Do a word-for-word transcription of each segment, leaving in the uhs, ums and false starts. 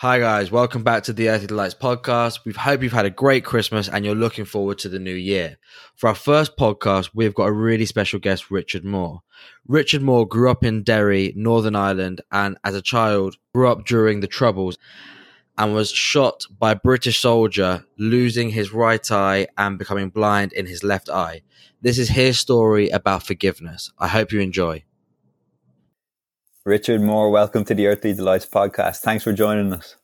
Hi guys, welcome back to the Earthly Delights podcast. We hope you've had a great Christmas and you're looking forward to the new year. For our first podcast, we've got a really special guest, Richard Moore. Richard Moore grew up in Derry, Northern Ireland, and as a child grew up during the Troubles and was shot by a British soldier, losing his right eye and becoming blind in his left eye. This is his story about forgiveness. I hope you enjoy. Richard Moore, welcome to the Earthly Delights podcast. Thanks for joining us.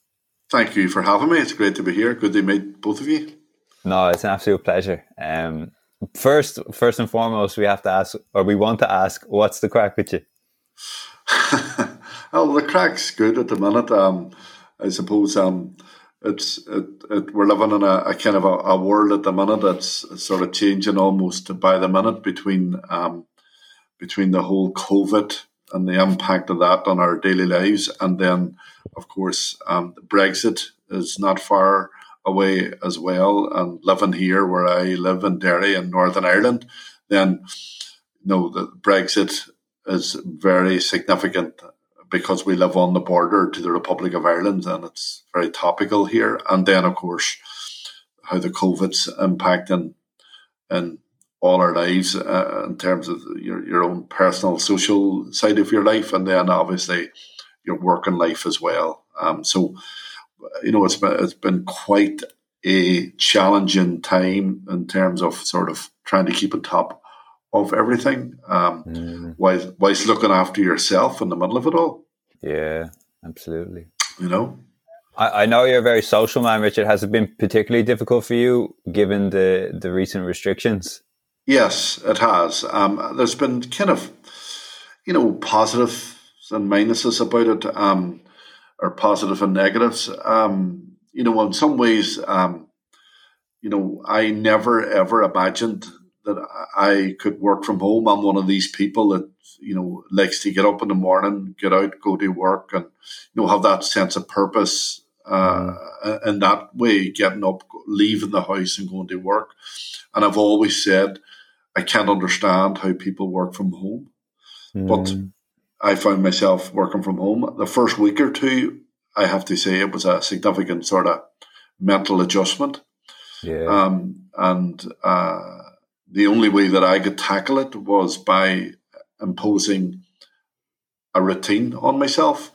Thank you for having me. It's great to be here. Good to meet both of you. No, it's an absolute pleasure. Um, first, first and foremost, we have to ask, or we want to ask, what's the crack with you? Well, the crack's good at the minute. Um, I suppose um, it's it, it, we're living in a, a kind of a, a world at the minute that's sort of changing almost by the minute between um, between the whole COVID and the impact of that on our daily lives. And then, of course, um, Brexit is not far away as well. And living here where I live in Derry in Northern Ireland, then, you know, the Brexit is very significant because we live on the border to the Republic of Ireland and it's very topical here. And then, of course, how the COVID's impacting and all our lives uh, in terms of your, your own personal social side of your life, and then obviously your work and life as well. Um, so, you know, it's been, it's been quite a challenging time in terms of sort of trying to keep on top of everything um, mm. while, whilst looking after yourself in the middle of it all. Yeah, absolutely. You know? I, I know you're a very social man, Richard. Has it been particularly difficult for you given the, the recent restrictions? Yes, it has. Um, there's been kind of, you know, positives and minuses about it, um, or positive and negatives. Um, you know, in some ways, um, you know, I never, ever imagined that I could work from home. I'm one of these people that, you know, likes to get up in the morning, get out, go to work and, you know, have that sense of purpose. Uh, and that way, getting up, leaving the house and going to work. And I've always said, I can't understand how people work from home. Mm. But I found myself working from home. The first week or two, I have to say, it was a significant sort of mental adjustment. Yeah. Um, and uh, the only way that I could tackle it was by imposing a routine on myself.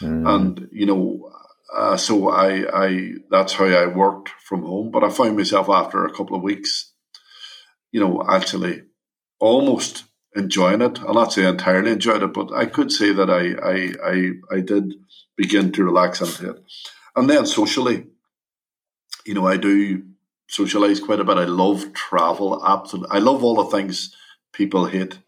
Mm. And, you know, uh, so I, I that's how I worked from home. But I found myself after a couple of weeks, you know, actually almost enjoying it. I'll not say entirely enjoyed it, but I could say that I I I, I did begin to relax into it. And then socially, you know, I do socialise quite a bit. I love travel. Absolutely. I love all the things people hate.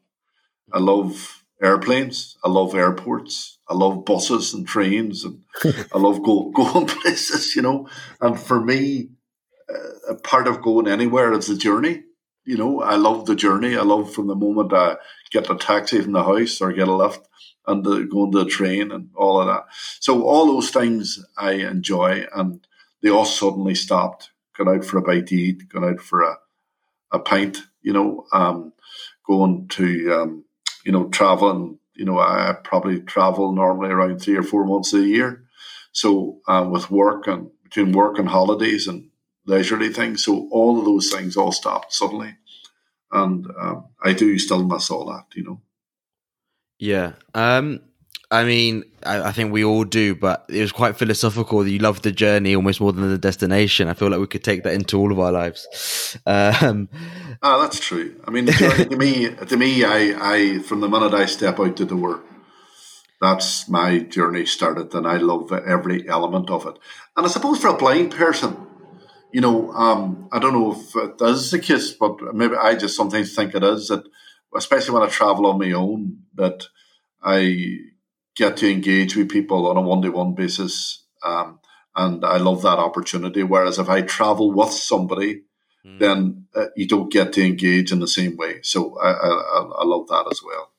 I love airplanes. I love airports. I love buses and trains. And I love go, going places, you know. And for me, uh, a part of going anywhere is the journey. You know, I love the journey. I love from the moment I get a taxi from the house or get a lift and the, going to the train and all of that. So all those things I enjoy, and they all suddenly stopped. Going out for a bite to eat, going out for a, a pint, you know, um, going to, um, you know, traveling. You know, I probably travel normally around three or four months a year. So um, with work and between work and holidays and leisurely things, so all of those things all stopped suddenly, and um, I do still miss all that, you know. Yeah, um, I mean, I, I think we all do, but it was quite philosophical that you love the journey almost more than the destination. I feel like we could take that into all of our lives. Um, ah, that's true. I mean, to me, to me, I, I, from the minute I step out the door, that's my journey started, and I love every element of it. And I suppose for a blind person, you know, um, I don't know if it is the case, but maybe I just sometimes think it is, that especially when I travel on my own, that I get to engage with people on a one-to-one basis, um, and I love that opportunity. Whereas if I travel with somebody, mm. then uh, you don't get to engage in the same way. So I, I, I love that as well.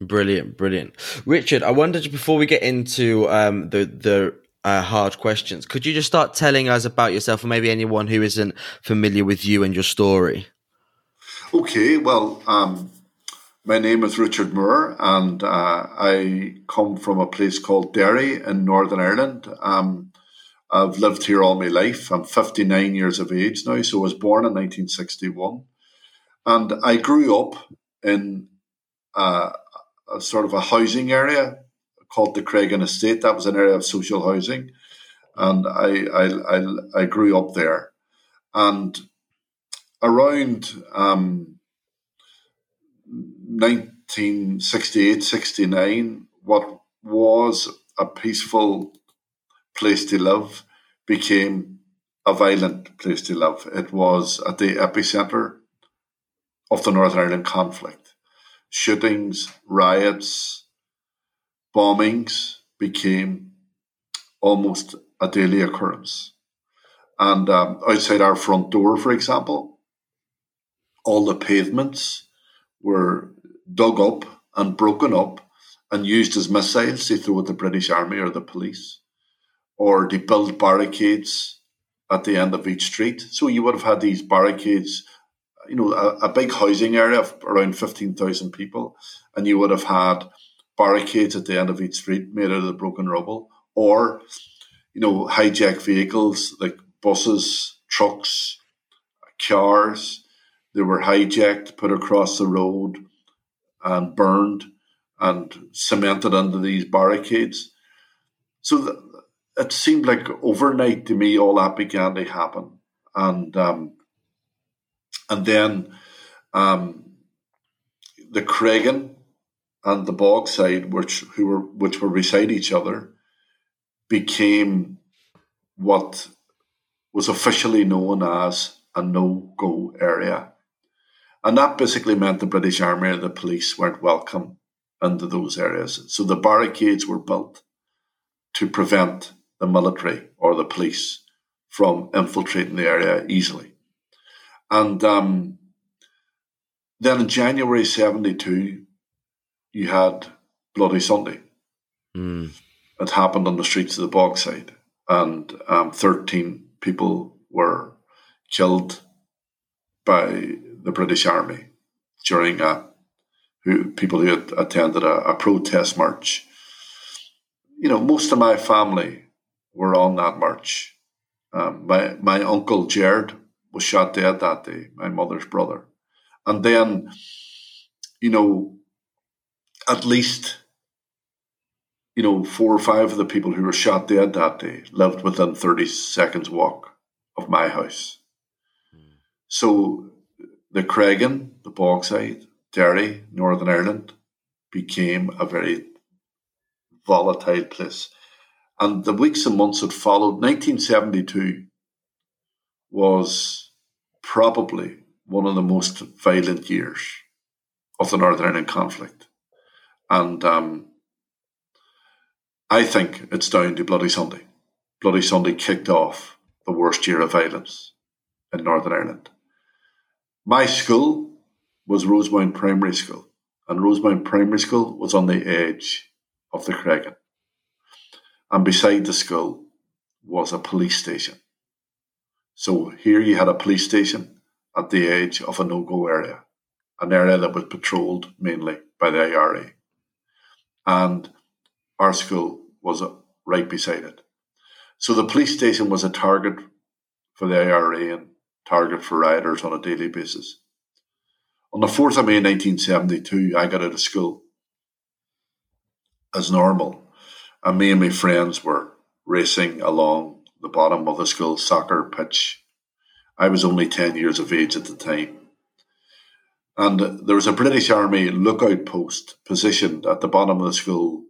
Brilliant, brilliant. Richard, I wondered, before we get into um, the the Uh, hard questions, could you just start telling us about yourself, or maybe anyone who isn't familiar with you and your story? Okay, well, um, my name is Richard Moore, and uh, I come from a place called Derry in Northern Ireland. Um, I've lived here all my life. I'm fifty-nine years of age now, so I was born in nineteen sixty-one. And I grew up in a, a sort of a housing area called the Creggan Estate. That was an area of social housing. And I, I, I, I grew up there. And around um, nineteen sixty-eight, sixty-nine, what was a peaceful place to live became a violent place to live. It was at the epicenter of the Northern Ireland conflict. Shootings, riots, bombings became almost a daily occurrence. And um, outside our front door, for example, all the pavements were dug up and broken up and used as missiles to throw at the British Army or the police, or to build barricades at the end of each street. So you would have had these barricades, you know, a, a big housing area of around fifteen thousand people, and you would have had barricades at the end of each street made out of the broken rubble, or, you know, hijacked vehicles like buses, trucks, cars. They were hijacked, put across the road and burned and cemented under these barricades. So th- it seemed like overnight to me all that began to happen. And um, and then um, the Creggan and the Bogside, which, who were, which were beside each other, became what was officially known as a no-go area. And that basically meant the British Army and the police weren't welcome into those areas. So the barricades were built to prevent the military or the police from infiltrating the area easily. And um, then in January seventy-two, you had Bloody Sunday. Mm. It happened on the streets of the Bogside, and um, thirteen people were killed by the British Army during a, who, people who had attended a, a protest march. You know, most of my family were on that march. Um, my, my uncle Gerard was shot dead that day, my mother's brother. And then, you know, at least, you know, four or five of the people who were shot dead that day lived within thirty seconds walk of my house. Mm. So the Creggan, the Bogside, Derry, Northern Ireland became a very volatile place. And the weeks and months that followed, nineteen seventy-two was probably one of the most violent years of the Northern Ireland conflict. And um, I think it's down to Bloody Sunday. Bloody Sunday kicked off the worst year of violence in Northern Ireland. My school was Rosemount Primary School, and Rosemount Primary School was on the edge of the Creggan. And beside the school was a police station. So here you had a police station at the edge of a no-go area, an area that was patrolled mainly by the I R A. And our school was right beside it. So the police station was a target for the I R A and target for rioters on a daily basis. On the fourth of May nineteen seventy-two, I got out of school as normal. And me and my friends were racing along the bottom of the school soccer pitch. I was only ten years of age at the time. And there was a British Army lookout post positioned at the bottom of the school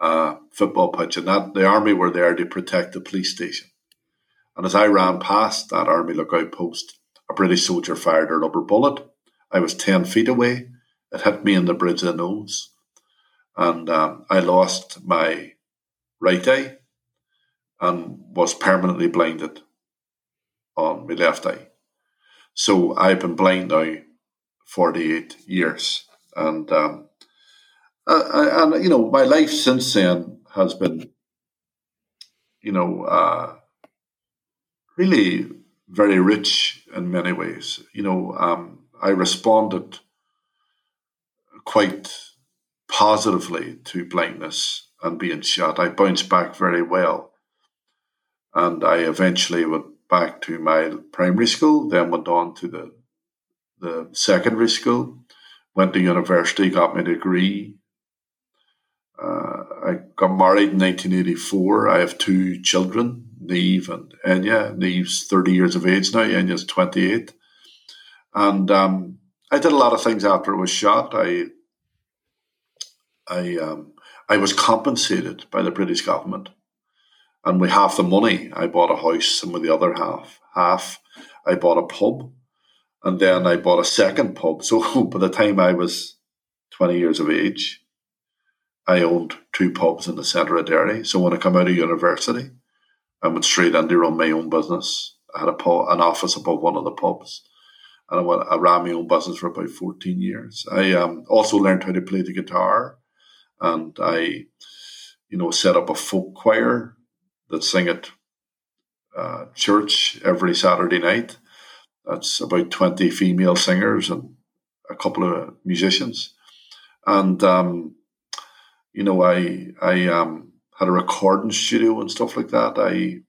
uh, football pitch. And that, the Army were there to protect the police station. And as I ran past that Army lookout post, a British soldier fired a rubber bullet. I was ten feet away. It hit me in the bridge of the nose. And um, I lost my right eye and was permanently blinded on my left eye. So I've been blind now forty-eight years. And, um, I, and you know, my life since then has been, you know, uh, really very rich in many ways. You know, um, I responded quite positively to blindness and being shot. I bounced back very well. and I eventually went back to my primary school, then went on to the the secondary school, went to university, got my degree. Uh, I got married in nineteen eighty-four. I have two children, Neve and Enya. Neve's thirty years of age now, Enya's twenty-eight. And um, I did a lot of things after it was shot. I I um, I was compensated by the British government. And with half the money, I bought a house, and with the other half, half I bought a pub, and then I bought a second pub. So by the time I was twenty years of age, I owned two pubs in the centre of Derry. So when I come out of university, I went straight in to run my own business. I had a pub, an office above one of the pubs, and I, went, I ran my own business for about fourteen years. I um, also learned how to play the guitar, and I, you know, set up a folk choir that sing at uh, church every Saturday night. That's about twenty female singers and a couple of musicians. And, um, you know, I I um, had a recording studio and stuff like that. I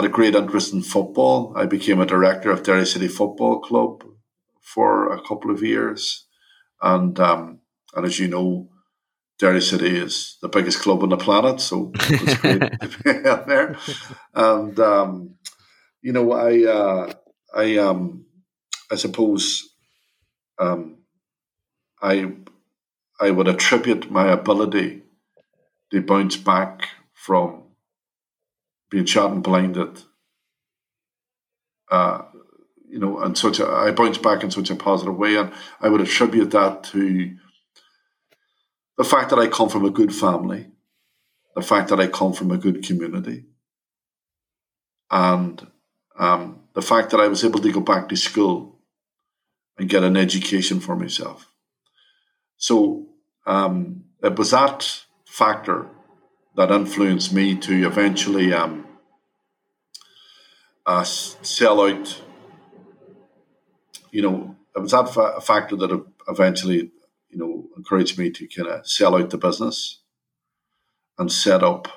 had a great interest in football. I became a director of Derry City Football Club for a couple of years. And um, and as you know, Derry City is the biggest club on the planet, so it's great to be out there. And um, you know, I, uh, I, um, I suppose, um, I, I would attribute my ability to bounce back from being shot and blinded. Uh, you know, and such a, I bounced back in such a positive way, and I would attribute that to the fact that I come from a good family, the fact that I come from a good community, and um, the fact that I was able to go back to school and get an education for myself. So um, it was that factor that influenced me to eventually um, uh, sell out. You know, it was that fa- factor that eventually, you know, encouraged me to kind of sell out the business and set up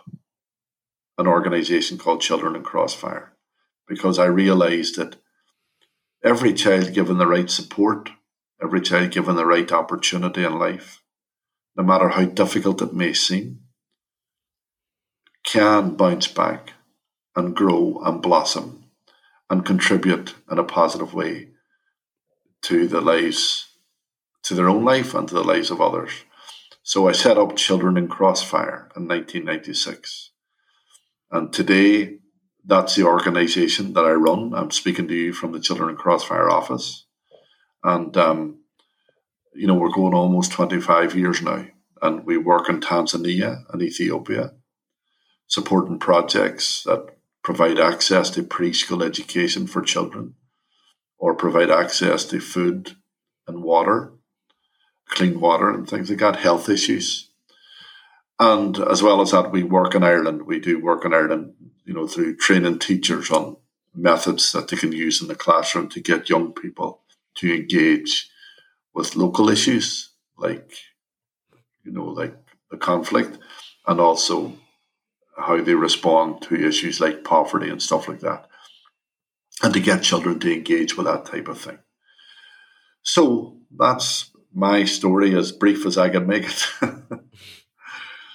an organization called Children in Crossfire, because I realized that every child given the right support, every child given the right opportunity in life, no matter how difficult it may seem, can bounce back and grow and blossom and contribute in a positive way to the lives to their own life and to the lives of others. So I set up Children in Crossfire in nineteen ninety-six. And today, that's the organisation that I run. I'm speaking to you from the Children in Crossfire office. And, um, you know, we're going almost twenty-five years now. And we work in Tanzania and Ethiopia, supporting projects that provide access to preschool education for children, or provide access to food and water, clean water and things like that, health issues. And as well as that, we work in Ireland. We do work in Ireland, you know, through training teachers on methods that they can use in the classroom to get young people to engage with local issues, like, you know, like the conflict, and also how they respond to issues like poverty and stuff like that, and to get children to engage with that type of thing. So that's my story, as brief as I can make it.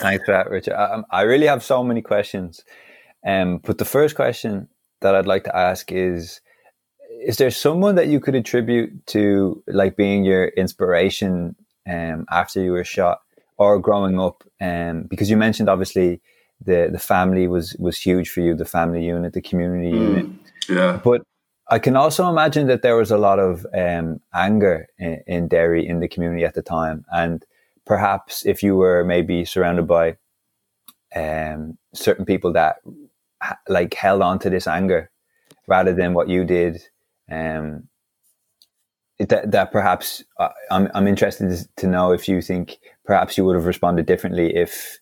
Thanks for that, Richard. I, I really have so many questions. Um, but the first question that I'd like to ask is, is there someone that you could attribute to, like, being your inspiration um, after you were shot or growing up? Um, because you mentioned, obviously, the, the family was, was huge for you, the family unit, the community mm, unit. Yeah. But I can also imagine that there was a lot of um, anger in, in Derry in the community at the time. And perhaps if you were maybe surrounded by um, certain people that like held on to this anger rather than what you did, um, that, that perhaps uh, I'm, I'm interested to know if you think perhaps you would have responded differently if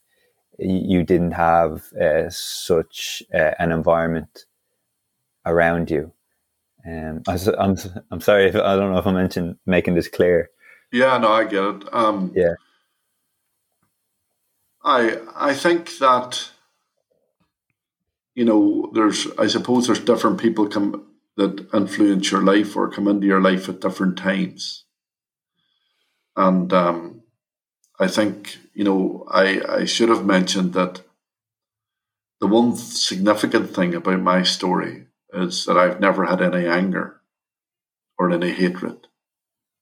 you didn't have uh, such uh, an environment around you. Um, I, I'm I'm sorry if I don't know if I mentioned making this clear. Yeah, no, I get it. Um, yeah, I I think that, you know, there's, I suppose there's different people come that influence your life or come into your life at different times. And um, I think, you know, I, I should have mentioned that the one significant thing about my story is that I've never had any anger or any hatred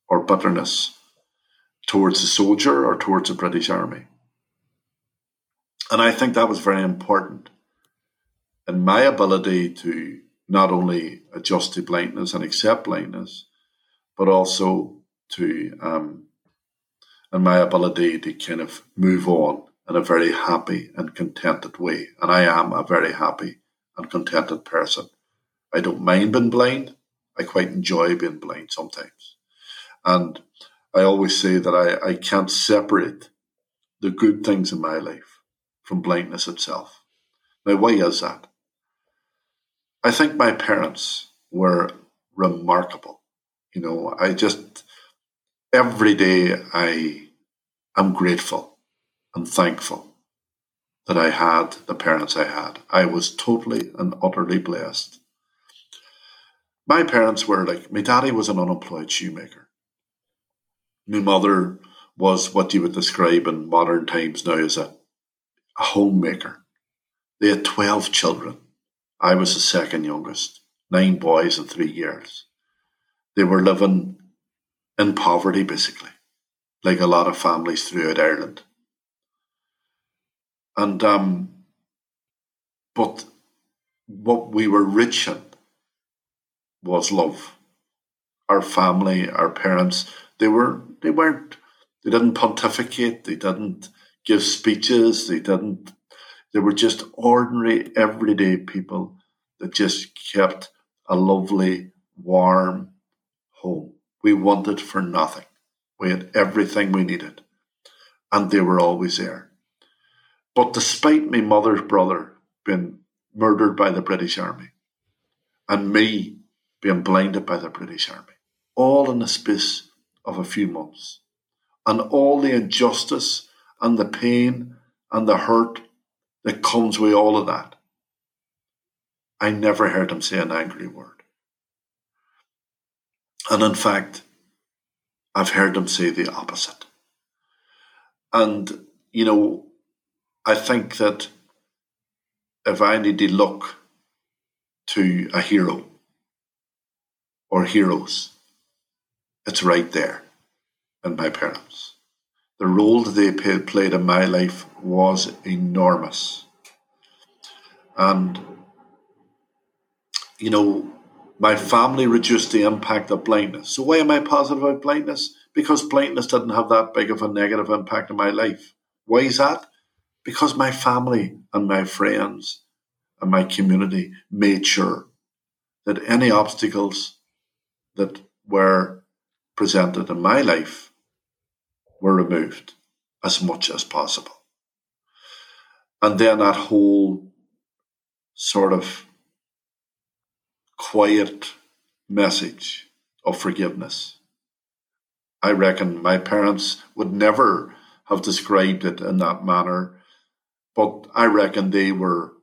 or bitterness towards a soldier or towards the British Army. And I think that was very important in my ability to not only adjust to blindness and accept blindness, but also to, um, in my ability to kind of move on in a very happy and contented way. And I am a very happy and contented person. I don't mind being blind. I quite enjoy being blind sometimes. And I always say that I, I can't separate the good things in my life from blindness itself. Now, why is that? I think my parents were remarkable. You know, I just, every day I am grateful and thankful that I had the parents I had. I was totally and utterly blessed. My parents were like, my daddy was an unemployed shoemaker. My mother was what you would describe in modern times now as a, a homemaker. They had twelve children. I was the second youngest, nine boys in three years. They were living in poverty, basically, like a lot of families throughout Ireland. And, um, but what we were rich in was love. Our family, our parents, they were, they weren't, they didn't pontificate, they didn't give speeches, they didn't, they were just ordinary, everyday people that just kept a lovely, warm home. We wanted for nothing. We had everything we needed, and they were always there. But despite my mother's brother being murdered by the British Army, and me being blinded by the British Army, all in the space of a few months, and all the injustice and the pain and the hurt that comes with all of that, I never heard him say an angry word. And in fact, I've heard him say the opposite. And, you know, I think that if I need to look to a hero or heroes, it's right there in my parents. The role that they played in my life was enormous. And, you know, my family reduced the impact of blindness. So why am I positive about blindness? Because blindness didn't have that big of a negative impact on my life. Why is that? Because my family and my friends and my community made sure that any obstacles that were presented in my life were removed as much as possible. And then that whole sort of quiet message of forgiveness. I reckon my parents would never have described it in that manner, but I reckon they were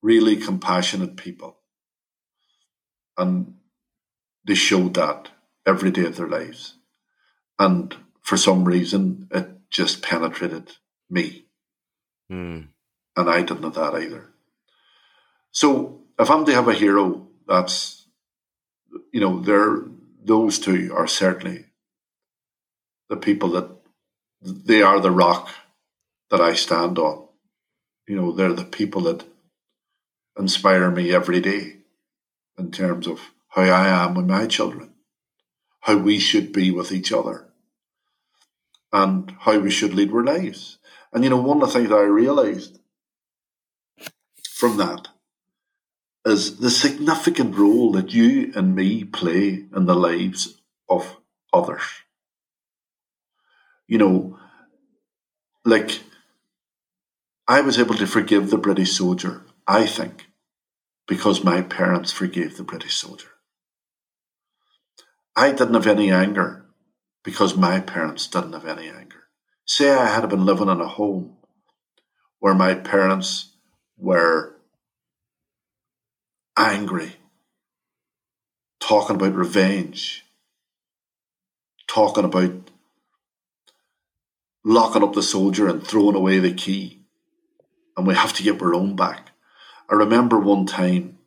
really compassionate people. And they showed that every day of their lives. And for some reason, it just penetrated me. Mm. And I didn't have that either. So if I'm to have a hero, that's, you know, they're, those two are certainly the people that, they are the rock that I stand on. You know, they're the people that inspire me every day in terms of how I am with my children, how we should be with each other, and how we should lead our lives. And, you know, one of the things that I realised from that is the significant role that you and me play in the lives of others. You know, like, I was able to forgive the British soldier, I think, because my parents forgave the British soldier. I didn't have any anger because my parents didn't have any anger. Say I had been living in a home where my parents were angry, talking about revenge, talking about locking up the soldier and throwing away the key, and we have to get our own back. I remember one time,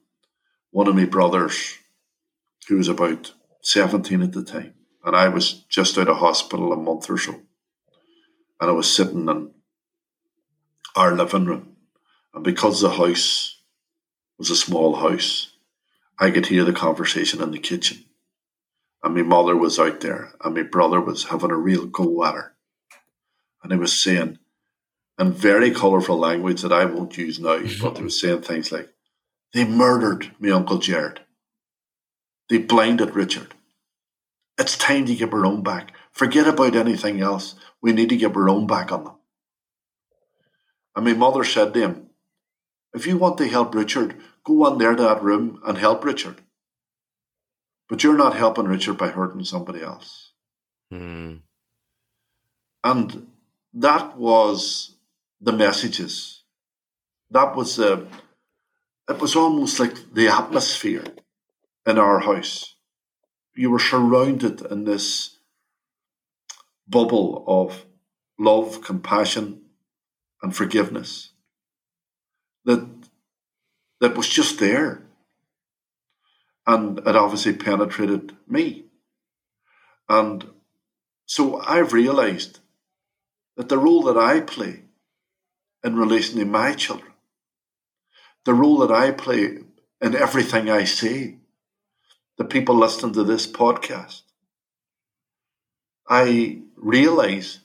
one of my brothers, who was about seventeen at the time, and I was just out of hospital a month or so, and I was sitting in our living room, and because the house was a small house, I could hear the conversation in the kitchen, and my mother was out there, and my brother was having a real go at her, and he was saying, in very colourful language that I won't use now, but they were saying things like, they murdered my Uncle Gerard. They blinded Richard. It's time to get our own back. Forget about anything else. We need to get our own back on them. And my mother said to him, if you want to help Richard, go on there to that room and help Richard. But you're not helping Richard by hurting somebody else. Mm. And that was the messages. That was the, it was almost like the atmosphere in our house. You were surrounded in this bubble of love, compassion, and forgiveness that that was just there. And it obviously penetrated me. And so I've realised that the role that I play in relation to my children, the role that I play in everything I say, the people listening to this podcast, I realise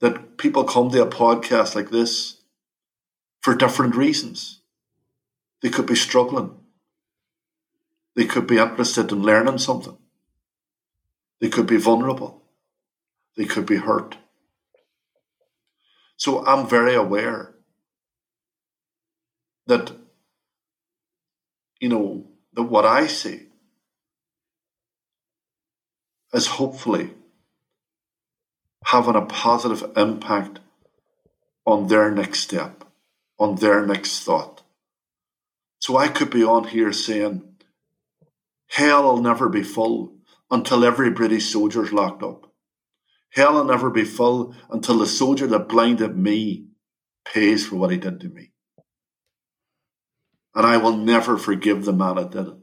that people come to a podcast like this for different reasons. They could be struggling. They could be interested in learning something. They could be vulnerable. They could be hurt. So I'm very aware that, you know, that what I say is hopefully having a positive impact on their next step, on their next thought. So I could be on here saying, hell will never be full until every British soldier is locked up. Hell will never be full until the soldier that blinded me pays for what he did to me. And I will never forgive the man that did it.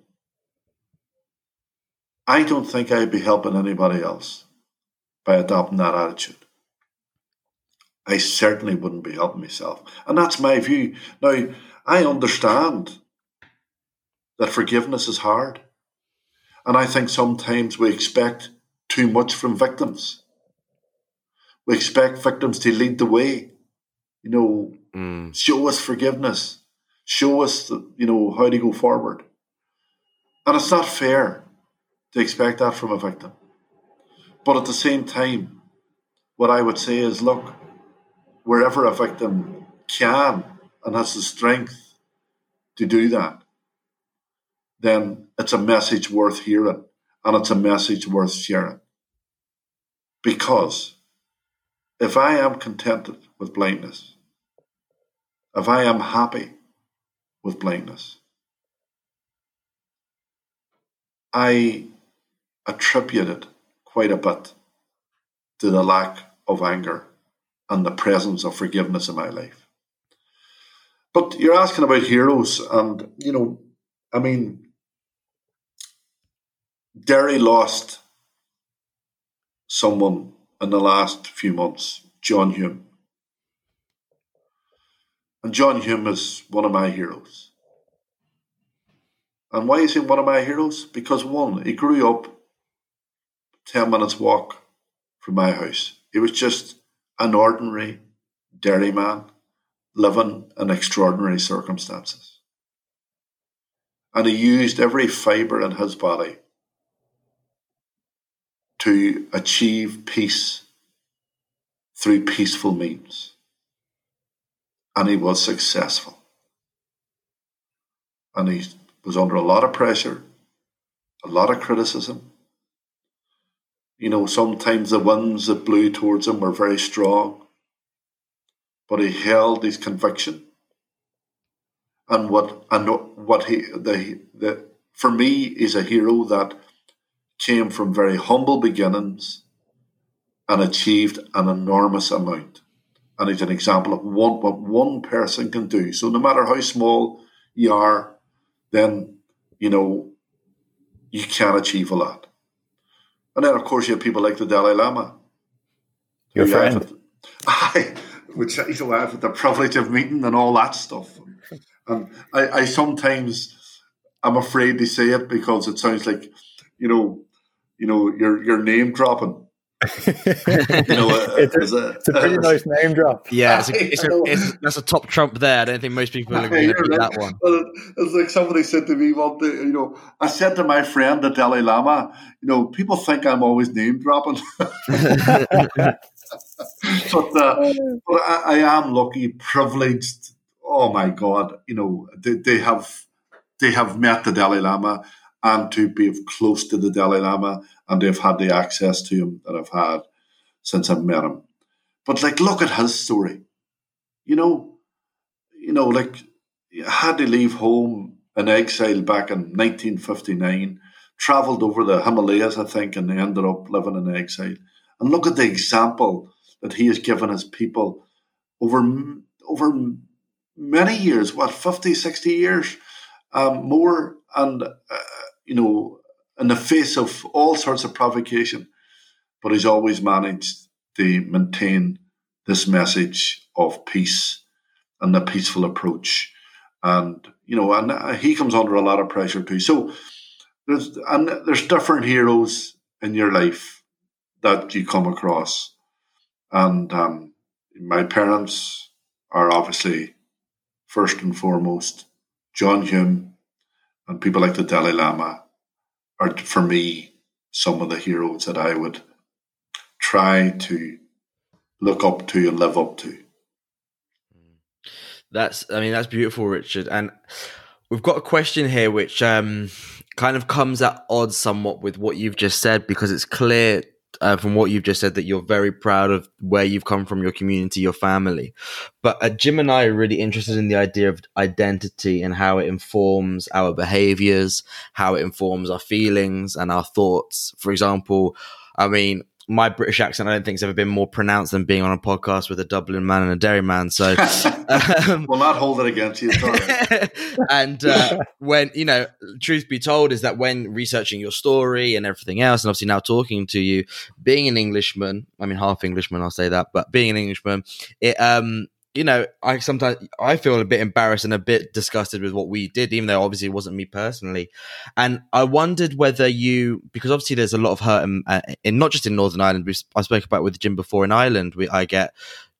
I don't think I'd be helping anybody else by adopting that attitude. I certainly wouldn't be helping myself. And that's my view. Now, I understand that forgiveness is hard. And I think sometimes we expect too much from victims. We expect victims to lead the way, you know, mm. show us forgiveness, show us, the, you know, how to go forward. And it's not fair to expect that from a victim. But at the same time, what I would say is, look, wherever a victim can and has the strength to do that, then it's a message worth hearing and it's a message worth sharing. Because if I am contented with blindness, if I am happy with blindness, I attribute it quite a bit to the lack of anger and the presence of forgiveness in my life. But you're asking about heroes, and, you know, I mean, Derry lost someone in the last few months, John Hume. And John Hume is one of my heroes. And why is he one of my heroes? Because one, he grew up ten minutes walk from my house. He was just an ordinary Derry man living in extraordinary circumstances. And he used every fibre in his body to achieve peace through peaceful means. And he was successful. And he was under a lot of pressure, a lot of criticism. You know, sometimes the winds that blew towards him were very strong, but he held his conviction and what and what he the the for me is a hero that came from very humble beginnings and achieved an enormous amount. And it's an example of one, what one person can do. So no matter how small you are, then, you know, you can achieve a lot. And then, of course, you have people like the Dalai Lama. Your friend. I would say so I have the privilege of meeting and all that stuff. And I, I sometimes, I'm afraid to say it because it sounds like, you know, you know, your your name dropping. you know, uh, it's, a, a, it's a pretty uh, nice name drop. Yeah, it's a, it's a, it's, that's a top trump there. I don't think most people agree with right. that one. Well, it's like somebody said to me one day, you know, I said to my friend, the Dalai Lama, you know, people think I'm always name dropping. but uh, but I, I am lucky, privileged. Oh my God, you know, they, they have they have met the Dalai Lama. And to be close to the Dalai Lama, and they've had the access to him that I've had since I've met him. But like, look at his story. You know, you know, like, had to leave home in exile back in nineteen fifty-nine, travelled over the Himalayas, I think, and they ended up living in exile. And look at the example that he has given his people over over many years, what, fifty, sixty years um, more, and... Uh, you know, in the face of all sorts of provocation, but he's always managed to maintain this message of peace and the peaceful approach. And, you know, and he comes under a lot of pressure too. So there's, and there's different heroes in your life that you come across. And um, my parents are obviously first and foremost John Hume, and people like the Dalai Lama are, for me, some of the heroes that I would try to look up to and live up to. That's, I mean, that's beautiful, Richard. And we've got a question here which um, kind of comes at odds somewhat with what you've just said, because it's clear uh, from what you've just said that you're very proud of where you've come from, your community, your family. But uh, Jim and I are really interested in the idea of identity and how it informs our behaviors, how it informs our feelings and our thoughts. For example, I mean, my British accent, I don't think it's ever been more pronounced than being on a podcast with a Dublin man and a Derry man. So um, we'll not hold it against you. And uh, when, you know, truth be told is that when researching your story and everything else, and obviously now talking to you, being an Englishman, I mean, half Englishman, I'll say that, but being an Englishman, it, um, you know, I sometimes I feel a bit embarrassed and a bit disgusted with what we did, even though obviously it wasn't me personally. And I wondered whether you, because obviously there's a lot of hurt in, uh, in not just in Northern Ireland. We, I spoke about with Jim before in Ireland. We, I get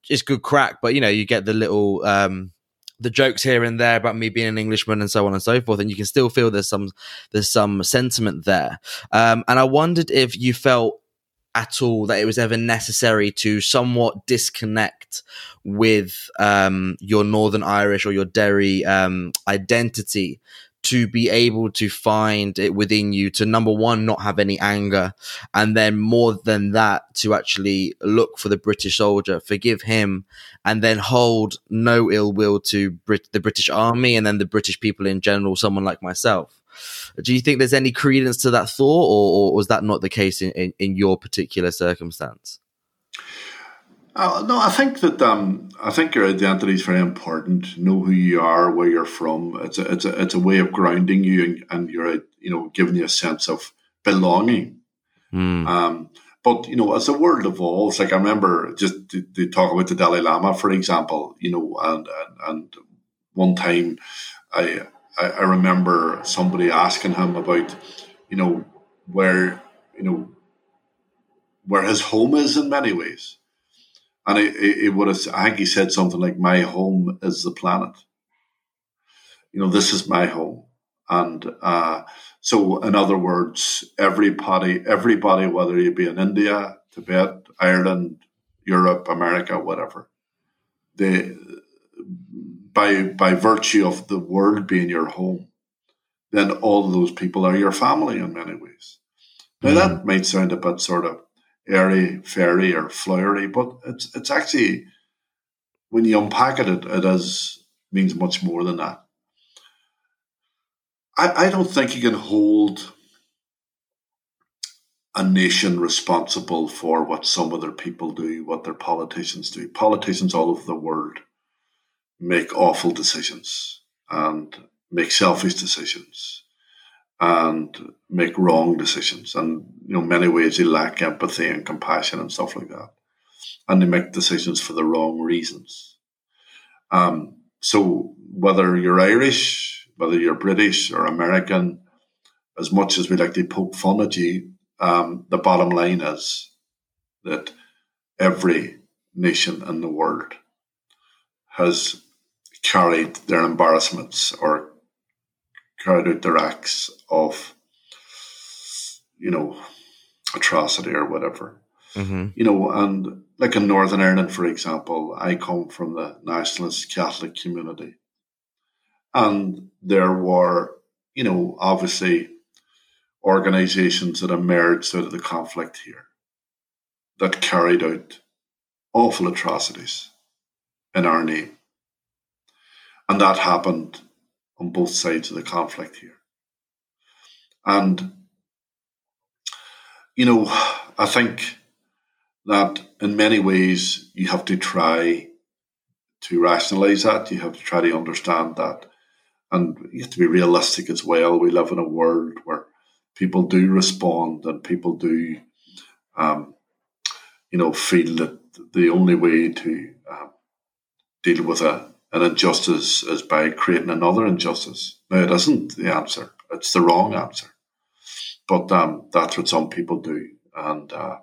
it's good crack, but you know, you get the little um, the jokes here and there about me being an Englishman and so on and so forth, and you can still feel there's some there's some sentiment there. Um, and I wondered if you felt at all that it was ever necessary to somewhat disconnect with um, your Northern Irish or your Derry um, identity to be able to find it within you to, number one, not have any anger, and then more than that, to actually look for the British soldier, forgive him, and then hold no ill will to Brit- the British Army and then the British people in general, someone like myself. Do you think there's any credence to that thought, or, or was that not the case in, in, in your particular circumstance? Uh, no, I think that um, I think your identity is very important. Know who you are, where you're from. It's a it's a it's a way of grounding you and, and you're you know giving you a sense of belonging. Mm. Um, but you know, as the world evolves, like I remember just to, to talk about the Dalai Lama, for example. You know, and and, and one time I. I remember somebody asking him about, you know, where, you know, where his home is in many ways. And it, it would have, I think he said something like, my home is the planet. You know, this is my home. And uh, so in other words, everybody, everybody, whether you be in India, Tibet, Ireland, Europe, America, whatever, they... By, by virtue of the world being your home, then all of those people are your family in many ways. Now, mm. that might sound a bit sort of airy, fairy, or flowery, but it's it's actually, when you unpack it, it, it is, means much more than that. I, I don't think you can hold a nation responsible for what some other people do, what their politicians do. Politicians all over the world make awful decisions and make selfish decisions and make wrong decisions. And, you know, in many ways they lack empathy and compassion and stuff like that. And they make decisions for the wrong reasons. Um, so whether you're Irish, whether you're British or American, as much as we like to poke fun at you, um, the bottom line is that every nation in the world has carried their embarrassments or carried out their acts of, you know, atrocity or whatever. Mm-hmm. You know, and like in Northern Ireland, for example, I come from the nationalist Catholic community. And there were, you know, obviously organisations that emerged out of the conflict here that carried out awful atrocities in our name. And that happened on both sides of the conflict here. And, you know, I think that in many ways you have to try to rationalise that. You have to try to understand that. And you have to be realistic as well. We live in a world where people do respond and people do, um, you know, feel that the only way to um, deal with a, an injustice is by creating another injustice. Now, it isn't the answer. It's the wrong answer. But um, that's what some people do. And, uh,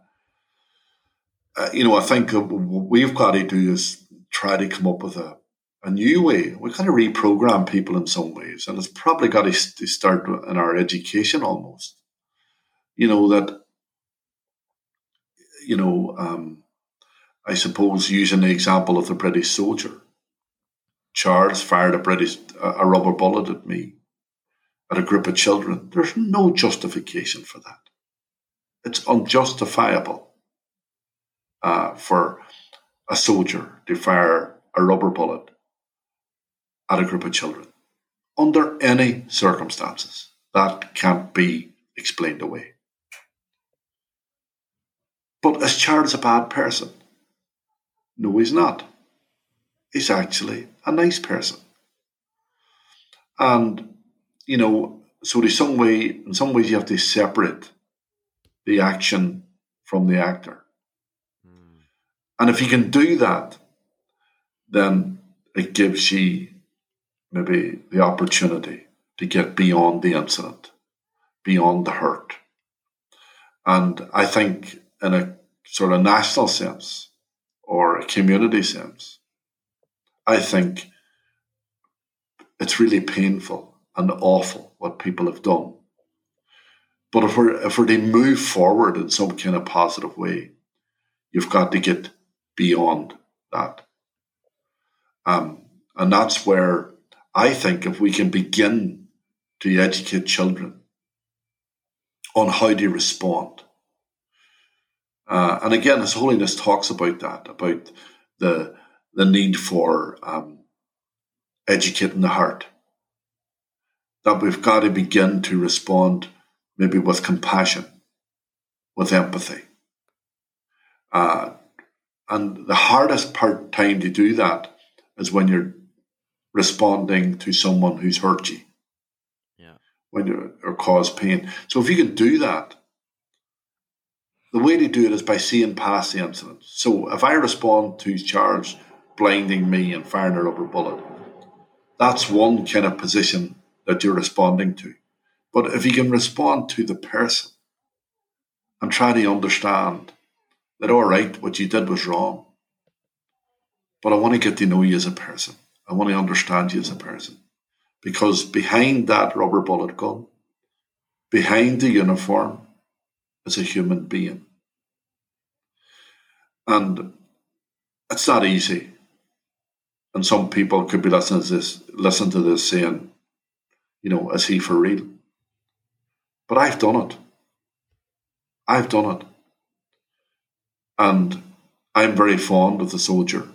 uh, you know, I think what we've got to do is try to come up with a, a new way. We've got to reprogram people in some ways. And it's probably got to start in our education almost. You know, that, you know, um, I suppose using the example of the British soldier, Charles fired a British a rubber bullet at me, at a group of children. There's no justification for that. It's unjustifiable uh, for a soldier to fire a rubber bullet at a group of children. Under any circumstances, that can't be explained away. But is Charles a bad person? No, he's not. He's actually a nice person. And, you know, so there's some way, in some ways you have to separate the action from the actor. Mm. And if you can do that, then it gives you maybe the opportunity to get beyond the incident, beyond the hurt. And I think in a sort of national sense or a community sense, I think it's really painful and awful what people have done. But if we're, if we're to move forward in some kind of positive way, you've got to get beyond that. Um, and that's where I think if we can begin to educate children on how to respond. Uh, and again, His Holiness talks about that, about the the need for um, educating the heart. That we've got to begin to respond maybe with compassion, with empathy. Uh, and the hardest part time to do that is when you're responding to someone who's hurt you, yeah, when you're, or caused pain. So if you can do that, the way to do it is by seeing past the incident. So if I respond to Charles blinding me and firing a rubber bullet, that's one kind of position that you're responding to. But if you can respond to the person and try to understand that, all right, what you did was wrong, but I want to get to know you as a person. I want to understand you as a person. Because behind that rubber bullet gun, behind the uniform, is a human being. And it's not easy. And some people could be listening to this, listen to this saying, you know, is he for real? But I've done it. I've done it. And I'm very fond of the soldier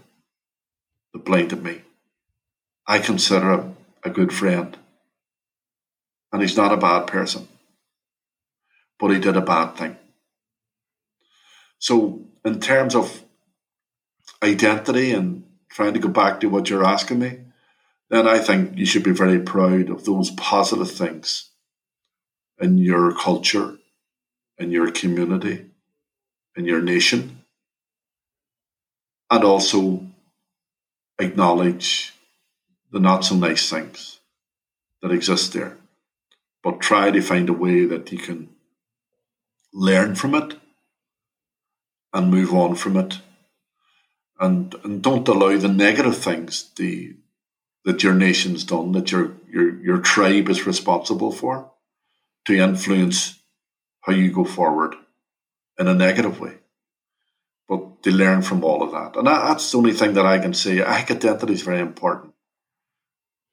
that blinded me. I consider him a good friend. and he's not a bad person, but he did a bad thing. So in terms of identity, and trying to go back to what you're asking me, then I think you should be very proud of those positive things in your culture, in your community, in your nation, and also acknowledge the not so nice things that exist there, but try to find a way that you can learn from it and move on from it, and and don't allow the negative things the that your nation's done, that your your your tribe is responsible for, to influence how you go forward in a negative way. But to learn from all of that. And that, that's the only thing that I can say. I think identity is very important.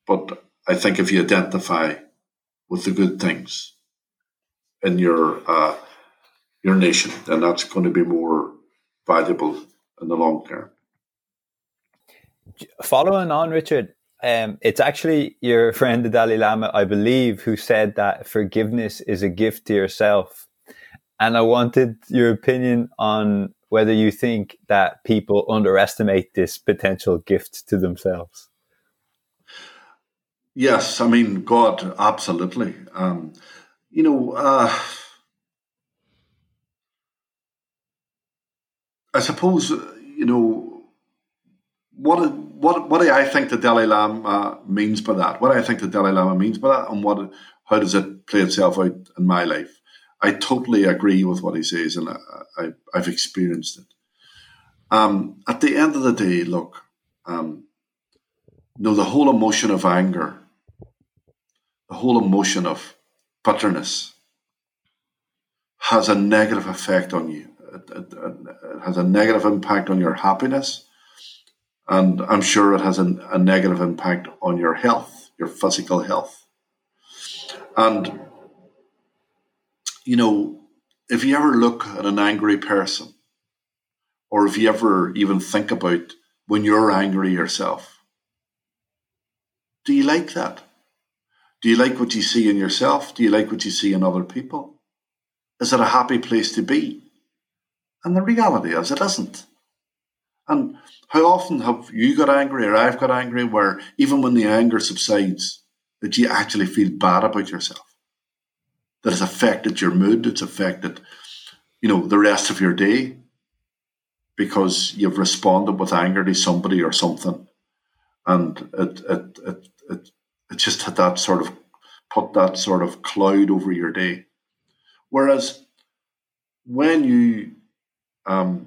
But I think if you identify with the good things in your uh, your nation, then that's going to be more valuable in the long term. Following on, Richard, um, it's actually your friend, the Dalai Lama, I believe, who said that forgiveness is a gift to yourself. And I wanted your opinion on whether you think that people underestimate this potential gift to themselves. Yes, I mean, God, absolutely. Um, you know, uh, I suppose, you know, what what what do I think the Dalai Lama means by that? What do I think the Dalai Lama means by that, and what how does it play itself out in my life? I totally agree with what he says, and I, I, I've experienced it. Um, at the end of the day, look, um, you know, the whole emotion of anger, the whole emotion of bitterness has a negative effect on you. It, it, it has a negative impact on your happiness, and I'm sure it has an, a negative impact on your health, your physical health. And you know, if you ever look at an angry person, or if you ever even think about when you're angry yourself, do you like that? Do you like what you see in yourself? Do you like what you see in other people? Is it a happy place to be? And the reality is it isn't. And how often have you got angry, or I've got angry, where even when the anger subsides, that you actually feel bad about yourself? That has affected your mood, it's affected, you know, the rest of your day, because you've responded with anger to somebody or something, and it it it it, it just had that sort of put that sort of cloud over your day. Whereas when you um,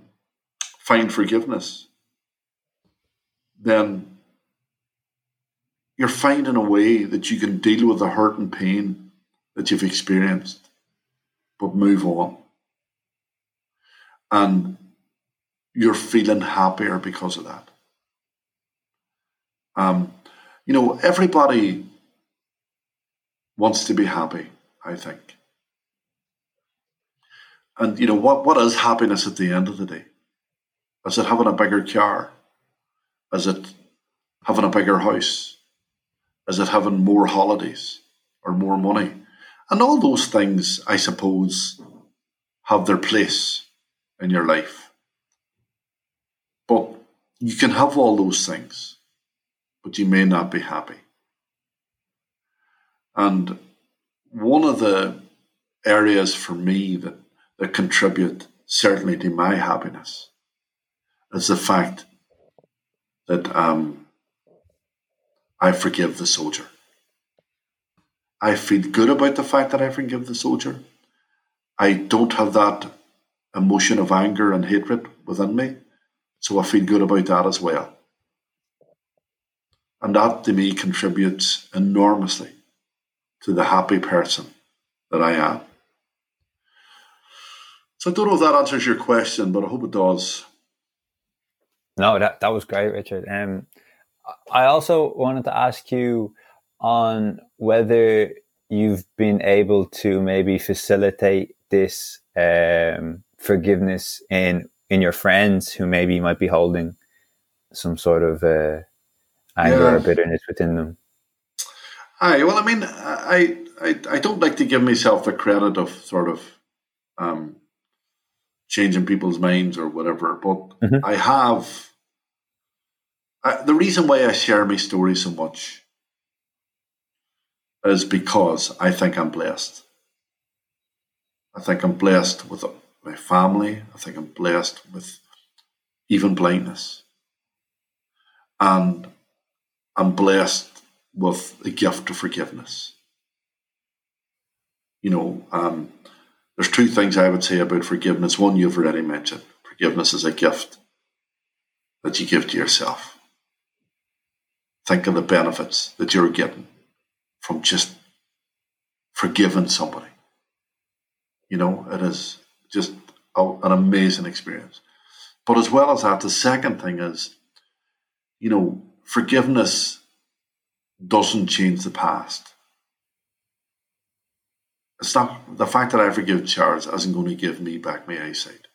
find forgiveness, then you're finding a way that you can deal with the hurt and pain that you've experienced, but move on. And you're feeling happier because of that. Um, you know, everybody wants to be happy, I think. And, you know, what, what is happiness at the end of the day? Is it having a bigger car? Is it having a bigger house? Is it having more holidays or more money? And all those things, I suppose, have their place in your life. But you can have all those things, but you may not be happy. And one of the areas for me that, that contribute certainly to my happiness is the fact that um, I forgive the soldier. I feel good about the fact that I forgive the soldier. I don't have that emotion of anger and hatred within me, so I feel good about that as well. And that, to me, contributes enormously to the happy person that I am. So I don't know if that answers your question, but I hope it does. No, that, that was great, Richard. Um, I also wanted to ask you on whether you've been able to maybe facilitate this um, forgiveness in in your friends who maybe might be holding some sort of uh, anger yeah. or bitterness within them. Aye, well, I mean, I, I I don't like to give myself the credit of sort of um, changing people's minds or whatever, but mm-hmm. I have... I, the reason why I share my story so much is because I think I'm blessed. I think I'm blessed with my family. I think I'm blessed with even blindness. And I'm blessed with the gift of forgiveness. You know, um, there's two things I would say about forgiveness. One, you've already mentioned. Forgiveness is a gift that you give to yourself. Think of the benefits that you're getting from just forgiving somebody. You know, it is just a, an amazing experience. But as well as that, the second thing is, you know, forgiveness doesn't change the past. It's not the fact that I forgive Charles isn't going to give me back my eyesight.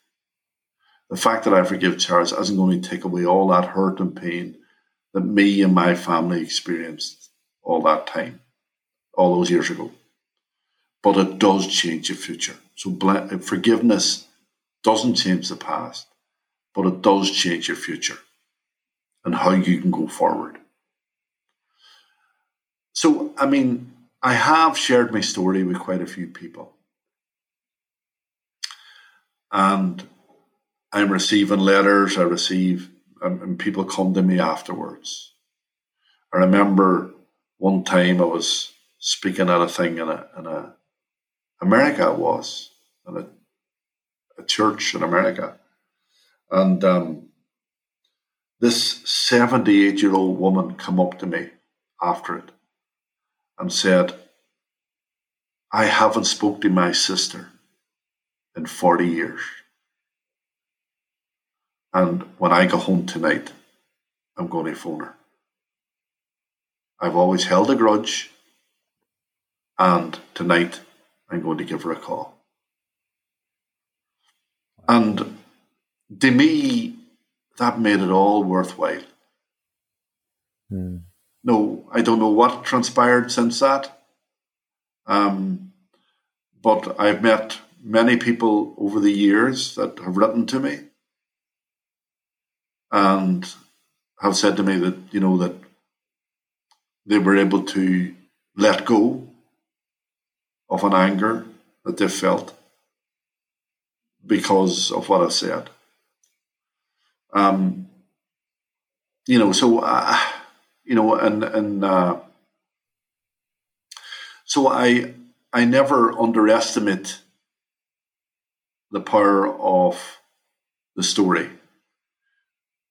The fact that I forgive Charles isn't going to take away all that hurt and pain that me and my family experienced all that time, all those years ago. But it does change your future. So forgiveness doesn't change the past, but it does change your future and how you can go forward. So, I mean, I have shared my story with quite a few people. And I'm receiving letters, I receive, and, and people come to me afterwards. I remember one time I was speaking at a thing in a, in a America it was, in a, a church in America. And um, this seventy-eight-year-old woman came up to me after it and said, I haven't spoken to my sister in forty years. And when I go home tonight, I'm going to phone her. I've always held a grudge, and tonight I'm going to give her a call. And to me, that made it all worthwhile. Mm. No, I don't know what transpired since that, um, but I've met many people over the years that have written to me and have said to me that, you know, that they were able to let go of an anger that they felt because of what I said. Um, you know, so... Uh, You know, and and uh, so I I never underestimate the power of the story,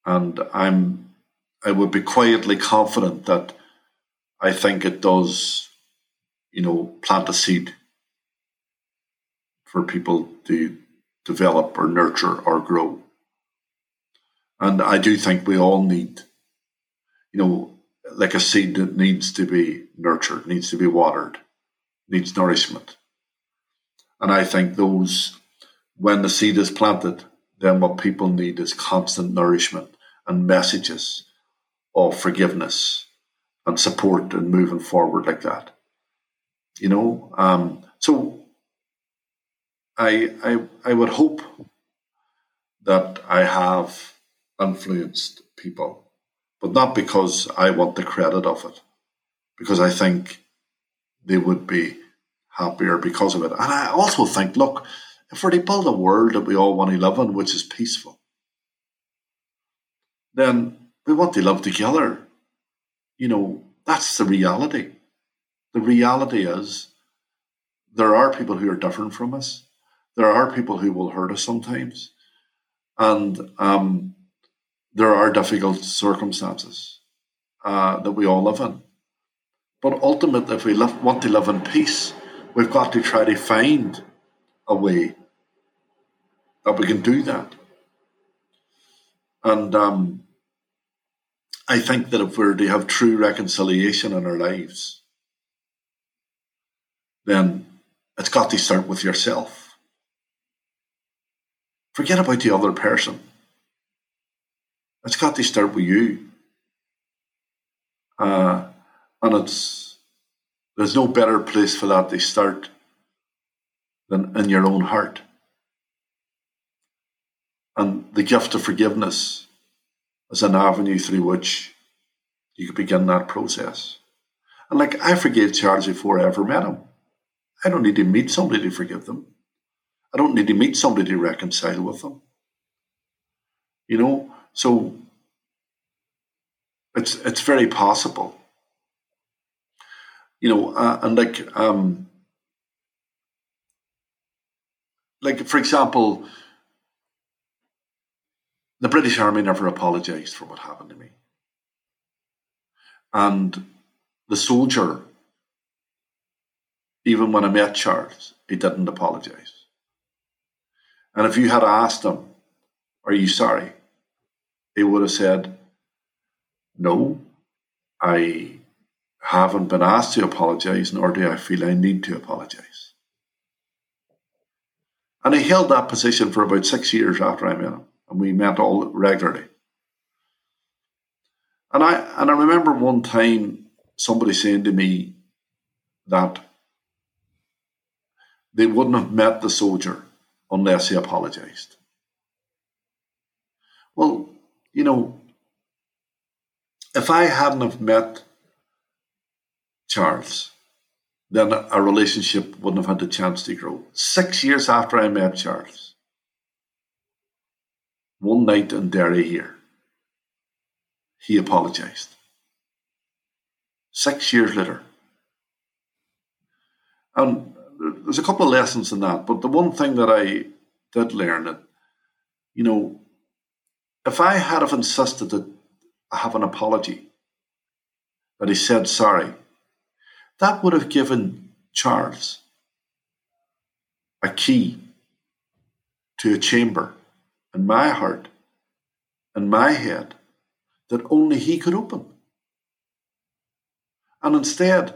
and I'm I would be quietly confident that I think it does, you know, plant a seed for people to develop or nurture or grow, and I do think we all need, you know. Like a seed that needs to be nurtured, needs to be watered, needs nourishment. And I think those, when the seed is planted, then what people need is constant nourishment and messages of forgiveness and support and moving forward like that. You know, um, so I, I, I would hope that I have influenced people. But not because I want the credit of it, because I think they would be happier because of it. And I also think, look, if we're to build a world that we all want to live in, which is peaceful, then we want to live together. You know, that's the reality. The reality is there are people who are different from us. There are people who will hurt us sometimes. And, um, there are difficult circumstances uh, that we all live in. But ultimately, if we live, want to live in peace, we've got to try to find a way that we can do that. And um, I think that if we're to have true reconciliation in our lives, then it's got to start with yourself. Forget about the other person. It's got to start with you. Uh, and it's There's no better place for that to start than in your own heart. And the gift of forgiveness is an avenue through which you can begin that process. And like, I forgave Charles before I ever met him. I don't need to meet somebody to forgive them. I don't need to meet somebody to reconcile with them. You know, so it's it's very possible. You know, uh, and like, um, like for example, the British Army never apologised for what happened to me. And the soldier, even when I met Charles, he didn't apologise. And if you had asked him, "Are you sorry?" he would have said, "No, I haven't been asked to apologise, nor do I feel I need to apologise." And he held that position for about six years after I met him, and we met all regularly. And I and I remember one time somebody saying to me that they wouldn't have met the soldier unless he apologised. Well, you know, if I hadn't have met Charles, then our relationship wouldn't have had the chance to grow. Six years after I met Charles, one night in Derry here, he apologised. Six years later. And there's a couple of lessons in that, but the one thing that I did learn that, you know, if I had have insisted that I have an apology, that he said sorry, that would have given Charles a key to a chamber in my heart, in my head, that only he could open. And instead,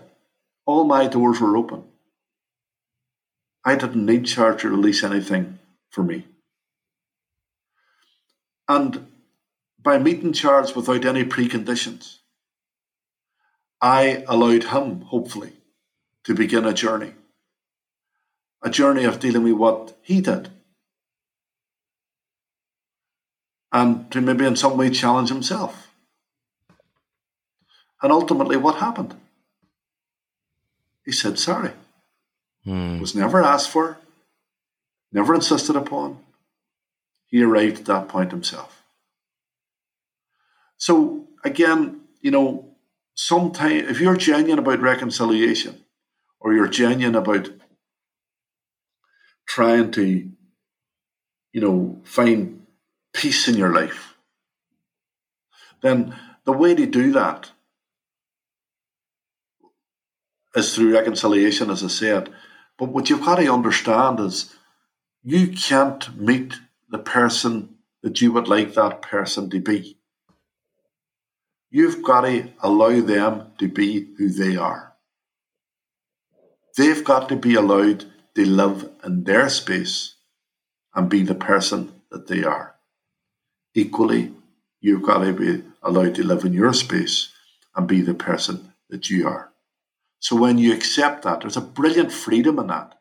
all my doors were open. I didn't need Charles to release anything for me. And by meeting Charles without any preconditions, I allowed him, hopefully, to begin a journey. A journey of dealing with what he did. And to maybe in some way challenge himself. And ultimately, what happened? He said sorry. Mm. Was never asked for, never insisted upon. He arrived at that point himself. So again, you know, sometimes if you're genuine about reconciliation, or you're genuine about trying to, you know, find peace in your life, then the way to do that is through reconciliation, as I said. But what you've got to understand is you can't meet the person that you would like that person to be. You've got to allow them to be who they are. They've got to be allowed to live in their space and be the person that they are. Equally, you've got to be allowed to live in your space and be the person that you are. So when you accept that, there's a brilliant freedom in that.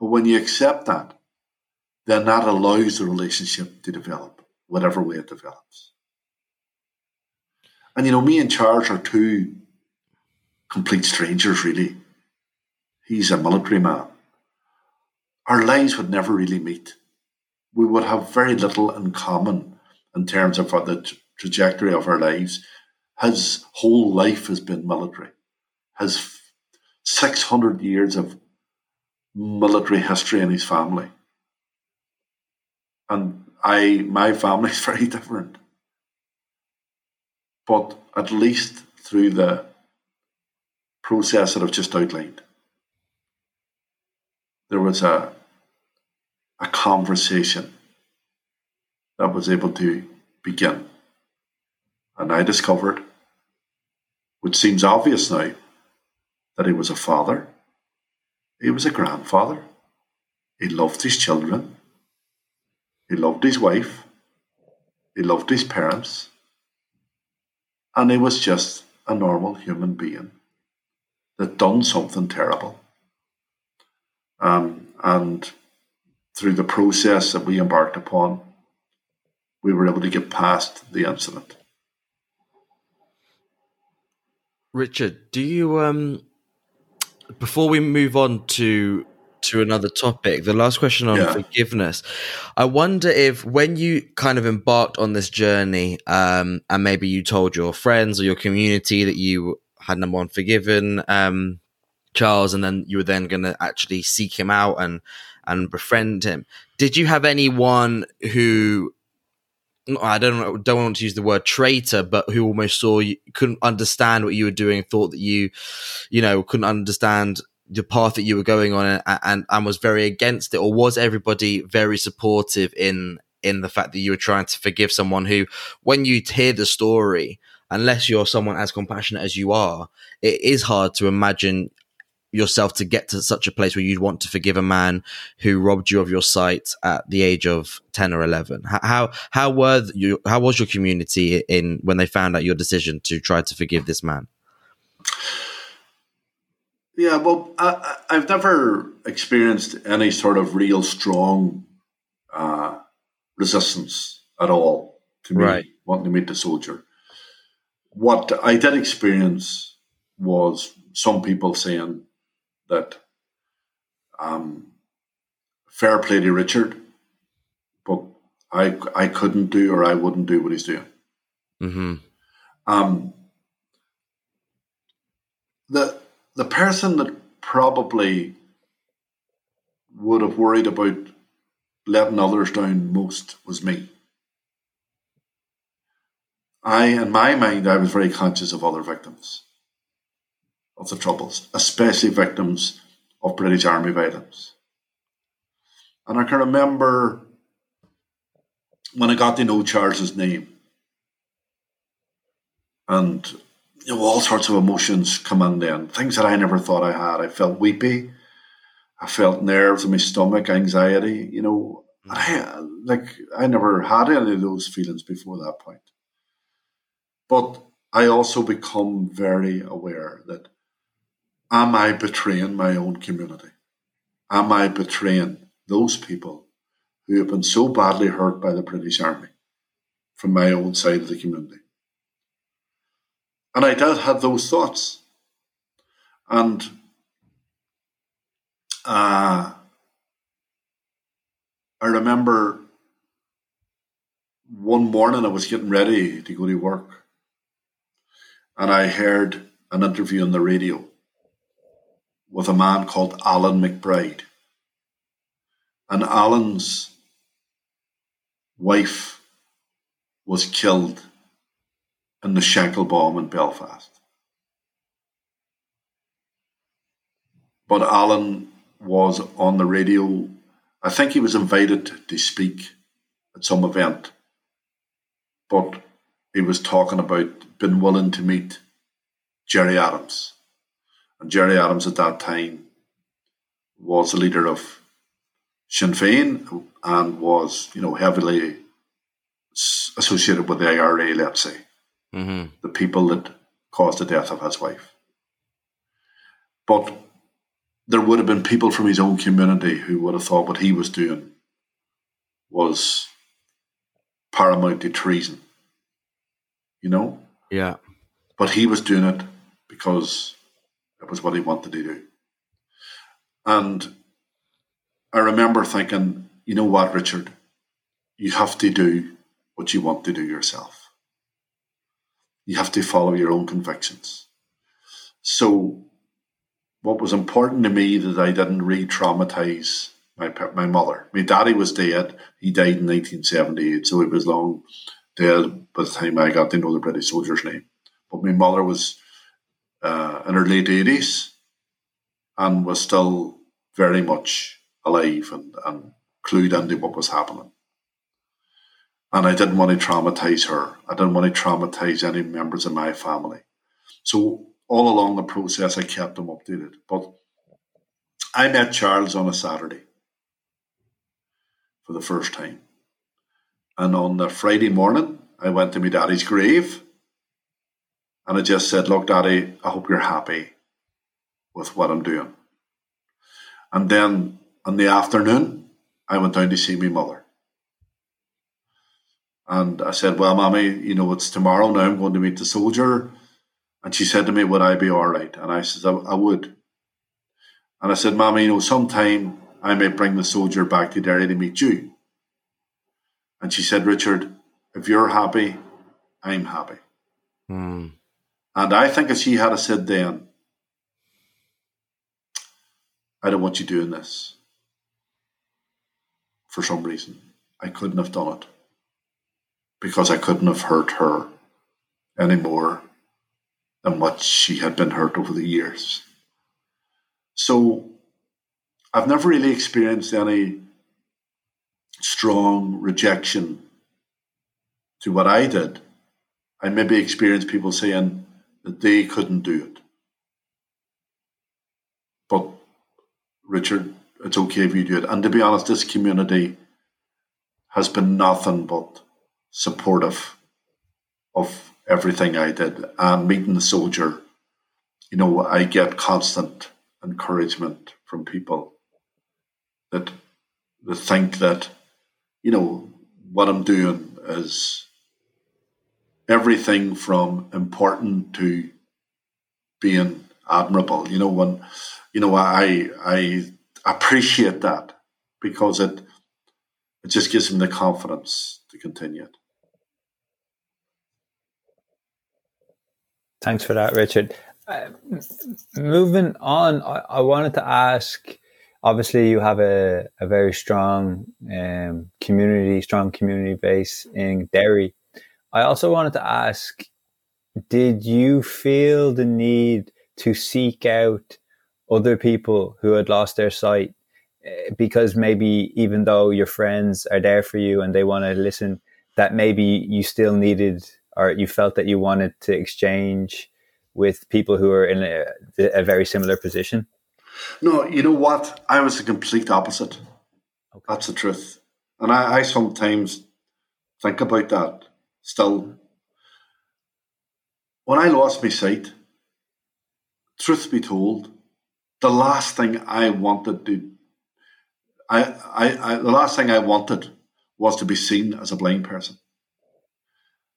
But when you accept that, then that allows the relationship to develop, whatever way it develops. And, you know, me and Charles are two complete strangers, really. He's a military man. Our lives would never really meet. We would have very little in common in terms of the trajectory of our lives. His whole life has been military. His six hundred years of military history in his family. And I, my family is very different. But at least through the process that I've just outlined, there was a, a conversation that was able to begin. And I discovered, which seems obvious now, that he was a father, he was a grandfather, he loved his children, he loved his wife, he loved his parents, and he was just a normal human being that done something terrible. Um, and through the process that we embarked upon, we were able to get past the incident. Richard, do you, um, before we move on to to another topic, the last question on yeah. forgiveness, I wonder if when you kind of embarked on this journey, um, and maybe you told your friends or your community that you had, number one, forgiven um, Charles, and then you were then going to actually seek him out and, and befriend him, did you have anyone who... I don't don't want to use the word traitor, but who almost saw you, couldn't understand what you were doing, thought that you, you know, couldn't understand the path that you were going on, and, and, and was very against it? Or was everybody very supportive in in the fact that you were trying to forgive someone who, when you hear the story, unless you're someone as compassionate as you are, it is hard to imagine yourself to get to such a place where you'd want to forgive a man who robbed you of your sight at the age of ten or eleven. How how were you? How was your community in when they found out your decision to try to forgive this man? Yeah, well, I, I've never experienced any sort of real strong uh, resistance at all to me right. wanting to meet the soldier. What I did experience was some people saying that um, fair play to Richard, but I I couldn't do or I wouldn't do what he's doing. Mm-hmm. Um, the the person that probably would have worried about letting others down most was me. I, in my mind, I was very conscious of other victims of the Troubles, especially victims of British Army violence. And I can remember when I got to know Charles's name, and you know, all sorts of emotions come in then, things that I never thought I had. I felt weepy, I felt nerves in my stomach, anxiety, you know. I, like, I never had any of those feelings before that point. But I also become very aware that, am I betraying my own community? Am I betraying those people who have been so badly hurt by the British Army from my own side of the community? And I did have those thoughts. And uh, I remember one morning I was getting ready to go to work, and I heard an interview on the radio with a man called Alan McBride. And Alan's wife was killed in the Shekel Bomb in Belfast. But Alan was on the radio. I think he was invited to speak at some event, but he was talking about being willing to meet Gerry Adams. And Gerry Adams at that time was the leader of Sinn Féin and was, you know, heavily associated with the I R A, let's say, mm-hmm. the people that caused the death of his wife. But there would have been people from his own community who would have thought what he was doing was paramount to treason, you know? Yeah. But he was doing it because it was what he wanted to do. And I remember thinking, you know what, Richard, you have to do what you want to do yourself. You have to follow your own convictions. So what was important to me that I didn't re-traumatize my, my mother. My daddy was dead. He died in nineteen seventy-eight, so he was long dead by the time I got to know the British soldier's name. But my mother was Uh, in her late eighties and was still very much alive and, and clued into what was happening. And I didn't want to traumatise her. I didn't want to traumatise any members of my family. So all along the process, I kept them updated. But I met Charles on a Saturday for the first time. And on the Friday morning, I went to my daddy's grave. And I just said, look, Daddy, I hope you're happy. with what I'm doing. And then in the afternoon, I went down to see my mother. And I said, well, Mommy, you know, it's tomorrow now. I'm going to meet the soldier. And she said to me, would I be all right? And I said, I, I would. And I said, Mommy, you know, sometime I may bring the soldier back to Derry to meet you. And she said, Richard, if you're happy, I'm happy. Mm. And I think if she had said then, I don't want you doing this, for some reason, I couldn't have done it. Because I couldn't have hurt her any more than what she had been hurt over the years. So I've never really experienced any strong rejection to what I did. I maybe experienced people saying that they couldn't do it. But, Richard, it's okay if you do it. And to be honest, this community has been nothing but supportive of everything I did. And meeting the soldier, you know, I get constant encouragement from people that, that think that, you know, what I'm doing is everything from important to being admirable. You know, when, you know, I I appreciate that because it it just gives them the confidence to continue it. Thanks for that, Richard. Uh, moving on, I, I wanted to ask, obviously you have a, a very strong um, community, strong community base in Derry. I also wanted to ask, did you feel the need to seek out other people who had lost their sight? Because maybe even though your friends are there for you and they want to listen, that maybe you still needed or you felt that you wanted to exchange with people who are in a, a very similar position? No, you know what? I was the complete opposite. Okay. That's the truth. And I, I sometimes think about that still. When I lost my sight, truth be told, the last thing I wanted to, I, I, I the last thing I wanted was to be seen as a blind person.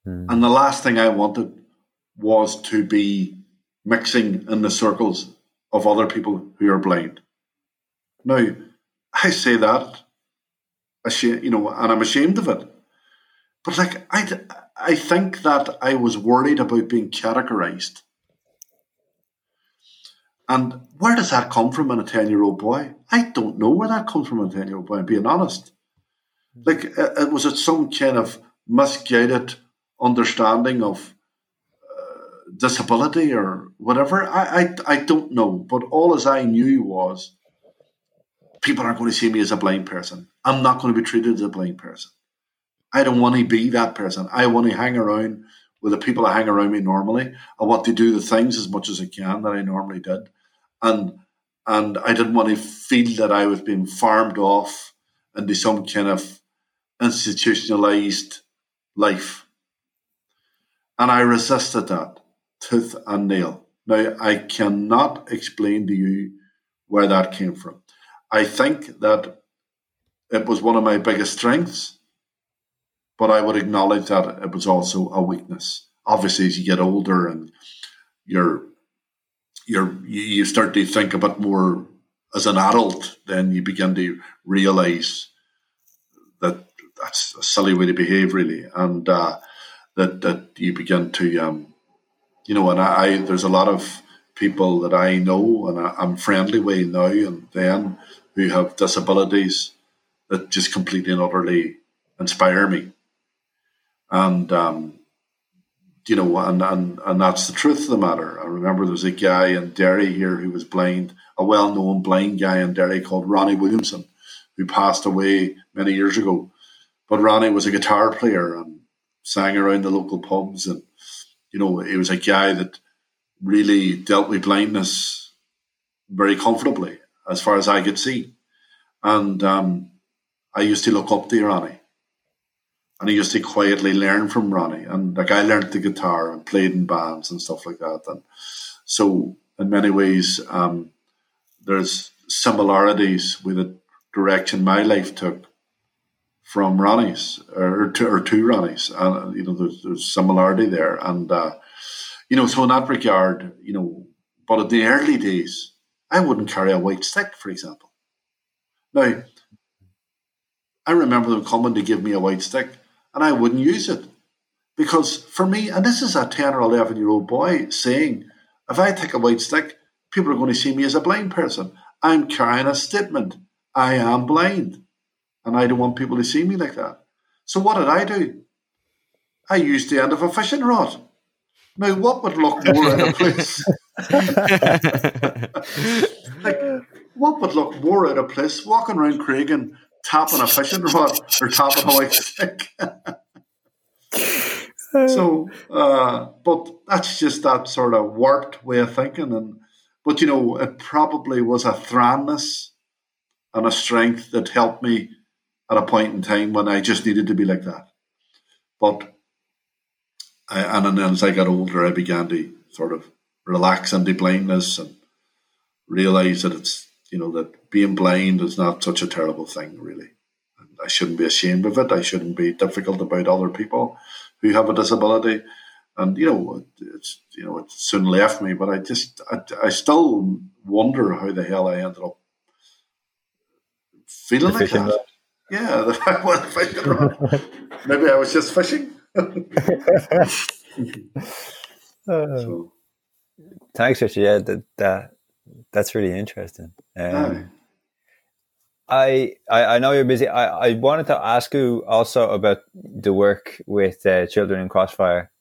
Mm. And the last thing I wanted was to be mixing in the circles of other people who are blind. Now, I say that, ashamed, you know, and I'm ashamed of it. But like, I, I think that I was worried about being categorized. And where does that come from in a ten-year-old boy? I don't know where that comes from in a ten-year-old boy, I'm being honest. Like, it was at some kind of misguided understanding of disability or whatever. I, I I don't know, but all as I knew was people aren't going to see me as a blind person. I'm not going to be treated as a blind person. I don't want to be that person. I want to hang around with the people that hang around me normally. I want to do the things as much as I can that I normally did. And and I didn't want to feel that I was being farmed off into some kind of institutionalized life. And I resisted that. Tooth and nail. Now, I cannot explain to you where that came from. I think that it was one of my biggest strengths, but I would acknowledge that it was also a weakness. Obviously, as you get older and you're you're you start to think a bit more as an adult, then you begin to realize that that's a silly way to behave, really, and uh, that that you begin to. Um, You know, and I, I there's a lot of people that I know and I, I'm friendly with now and then who have disabilities that just completely and utterly inspire me. And, um, you know, and, and, and that's the truth of the matter. I remember there was a guy in Derry here who was blind, a well-known blind guy in Derry called Ronnie Williamson, who passed away many years ago. But Ronnie was a guitar player and sang around the local pubs and, you know, he was a guy that really dealt with blindness very comfortably, as far as I could see. And um, I used to look up to Ronnie. And I used to quietly learn from Ronnie. And like I learned the guitar and played in bands and stuff like that. And so in many ways, um, there's similarities with the direction my life took from Ronnie's or to, or to Ronnie's. And, uh, you know, there's, there's similarity there. And, uh, you know, so in that regard, you know, but in the early days, I wouldn't carry a white stick, for example. Now, I remember them coming to give me a white stick and I wouldn't use it. Because for me, and this is a ten or eleven-year-old boy saying, if I take a white stick, people are going to see me as a blind person. I'm carrying a statement. I am blind. And I don't want people to see me like that. So what did I do? I used the end of a fishing rod. Now, what would look more out of place? Like, what would look more out of place? Walking around Creggan, tapping a fishing rod or tapping a white stick. So, uh, but that's just that sort of warped way of thinking. And but, you know, it probably was a thranness and a strength that helped me at a point in time when I just needed to be like that. But, I, and then as I got older, I began to sort of relax into blindness and realise that it's, you know, that being blind is not such a terrible thing, really. And I shouldn't be ashamed of it. I shouldn't be difficult about other people who have a disability. And, you know, it's, you know, it soon left me, but I just, I, I still wonder how the hell I ended up feeling the like that. Rod. Yeah, the fact was fishing rod. Maybe I was just fishing. uh, so. Thanks, Richard. Yeah, that, that that's really interesting. Um, I, I I know you're busy. I, I wanted to ask you also about the work with uh, Children in Crossfire.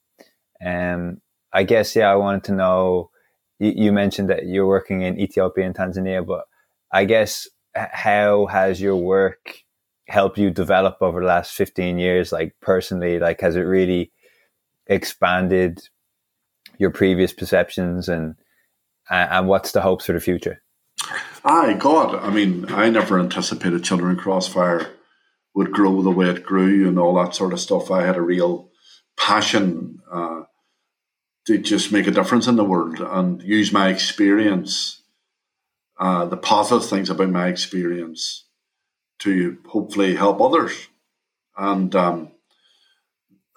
Um, I guess, yeah, I wanted to know, you, you mentioned that you're working in Ethiopia and Tanzania, but I guess how has your work helped you develop over the last fifteen years, like personally? Like, has it really expanded your previous perceptions, and and what's the hopes for the future? Aye, God, I mean, I never anticipated Children in Crossfire would grow the way it grew and all that sort of stuff. I had a real passion uh, to just make a difference in the world and use my experience, uh, the positive things about my experience, to hopefully help others. And um,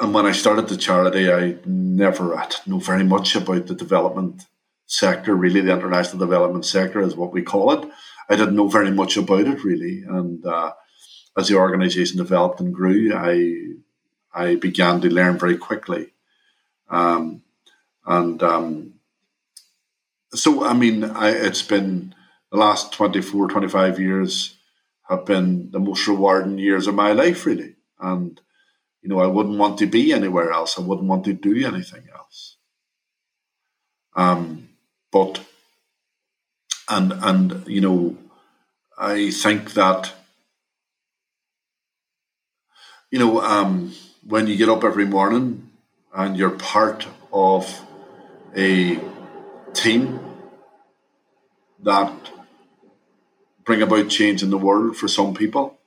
and when I started the charity, I never I didn't know very much about the development sector, really, the international development sector is what we call it. I didn't know very much about it, really. And uh, as the organisation developed and grew, I I began to learn very quickly. Um, and um, so, I mean, I, it's been the last twenty-four, twenty-five years have been the most rewarding years of my life, really. And, you know, I wouldn't want to be anywhere else. I wouldn't want to do anything else. Um, but, and, and you know, I think that, you know, um, when you get up every morning and you're part of a team that bring about change in the world for some people,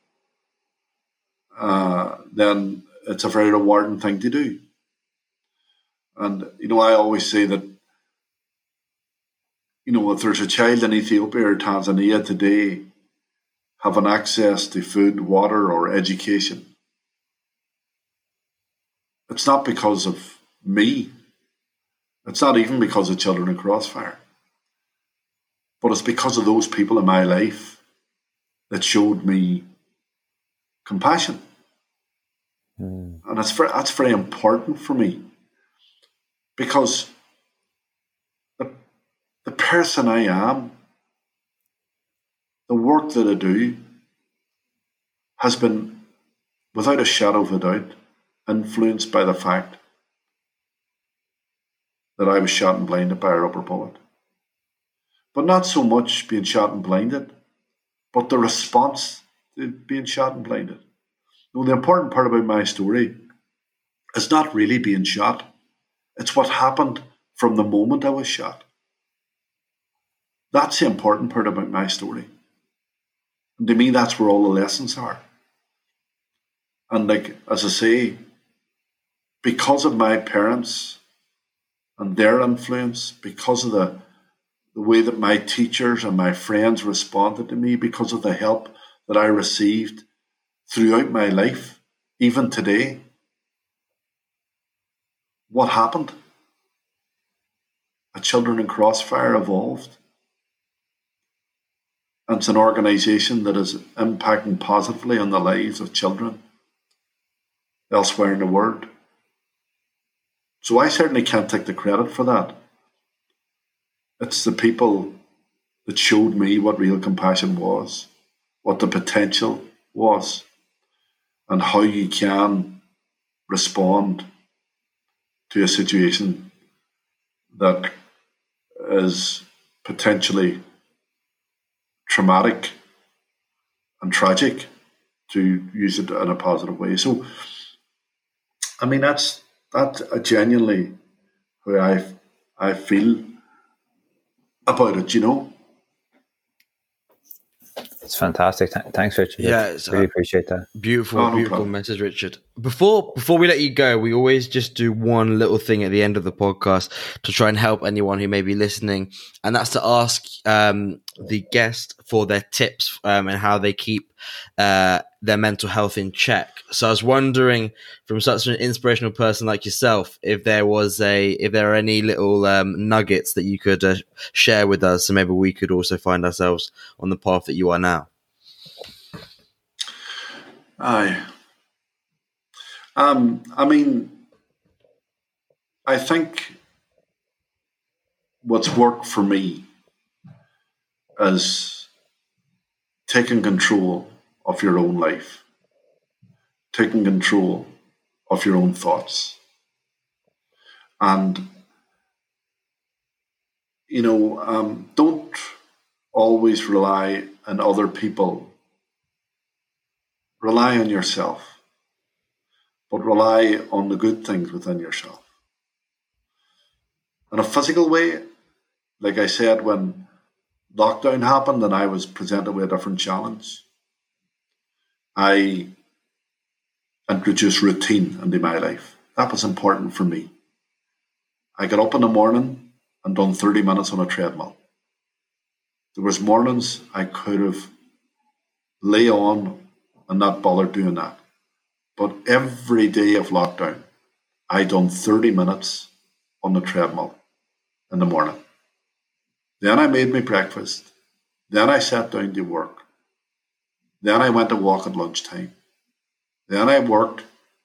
uh, then it's a very rewarding thing to do. And, you know, I always say that, you know, if there's a child in Ethiopia or Tanzania today having access to food, water, or education, it's not because of me. It's not even because of Children in Crossfire. But it's because of those people in my life that showed me compassion. Mm. And that's very, that's very important for me, because the, the person I am, the work that I do, has been, without a shadow of a doubt, influenced by the fact that I was shot and blinded by a rubber bullet. But not so much being shot and blinded, but the response to being shot and blinded. Now, the important part about my story is not really being shot. It's what happened from the moment I was shot. That's the important part about my story. And to me, that's where all the lessons are. And like, as I say, because of my parents and their influence, because of the the way that my teachers and my friends responded to me because of the help that I received throughout my life, even today. What happened? A Children in Crossfire evolved. And it's an organisation that is impacting positively on the lives of children elsewhere in the world. So I certainly can't take the credit for that. It's the people that showed me what real compassion was, what the potential was, and how you can respond to a situation that is potentially traumatic and tragic, to use it in a positive way. So, I mean, that's that's genuinely where I I feel about it, you know. It's fantastic. Th- thanks, Richard. Yeah, it's really appreciate that. Beautiful, oh, no beautiful problem. Message, Richard. Before before we let you go, we always just do one little thing at the end of the podcast to try and help anyone who may be listening, and that's to ask um, the guest for their tips um, and how they keep uh, their mental health in check. So I was wondering, from such an inspirational person like yourself, if there was a if there are any little um, nuggets that you could uh, share with us, so maybe we could also find ourselves on the path that you are now. Aye. Um, I mean, I think what's worked for me is taking control of your own life, taking control of your own thoughts. And, you know, um, don't always rely on other people. Rely on yourself. But rely on the good things within yourself. In a physical way, like I said, when lockdown happened and I was presented with a different challenge, I introduced routine into my life. That was important for me. I got up in the morning and done thirty minutes on a treadmill. There was mornings I could have lay on and not bothered doing that. But every day of lockdown, I done thirty minutes on the treadmill in the morning. Then I made my breakfast. Then I sat down to work. Then I went to walk at lunchtime. Then I worked,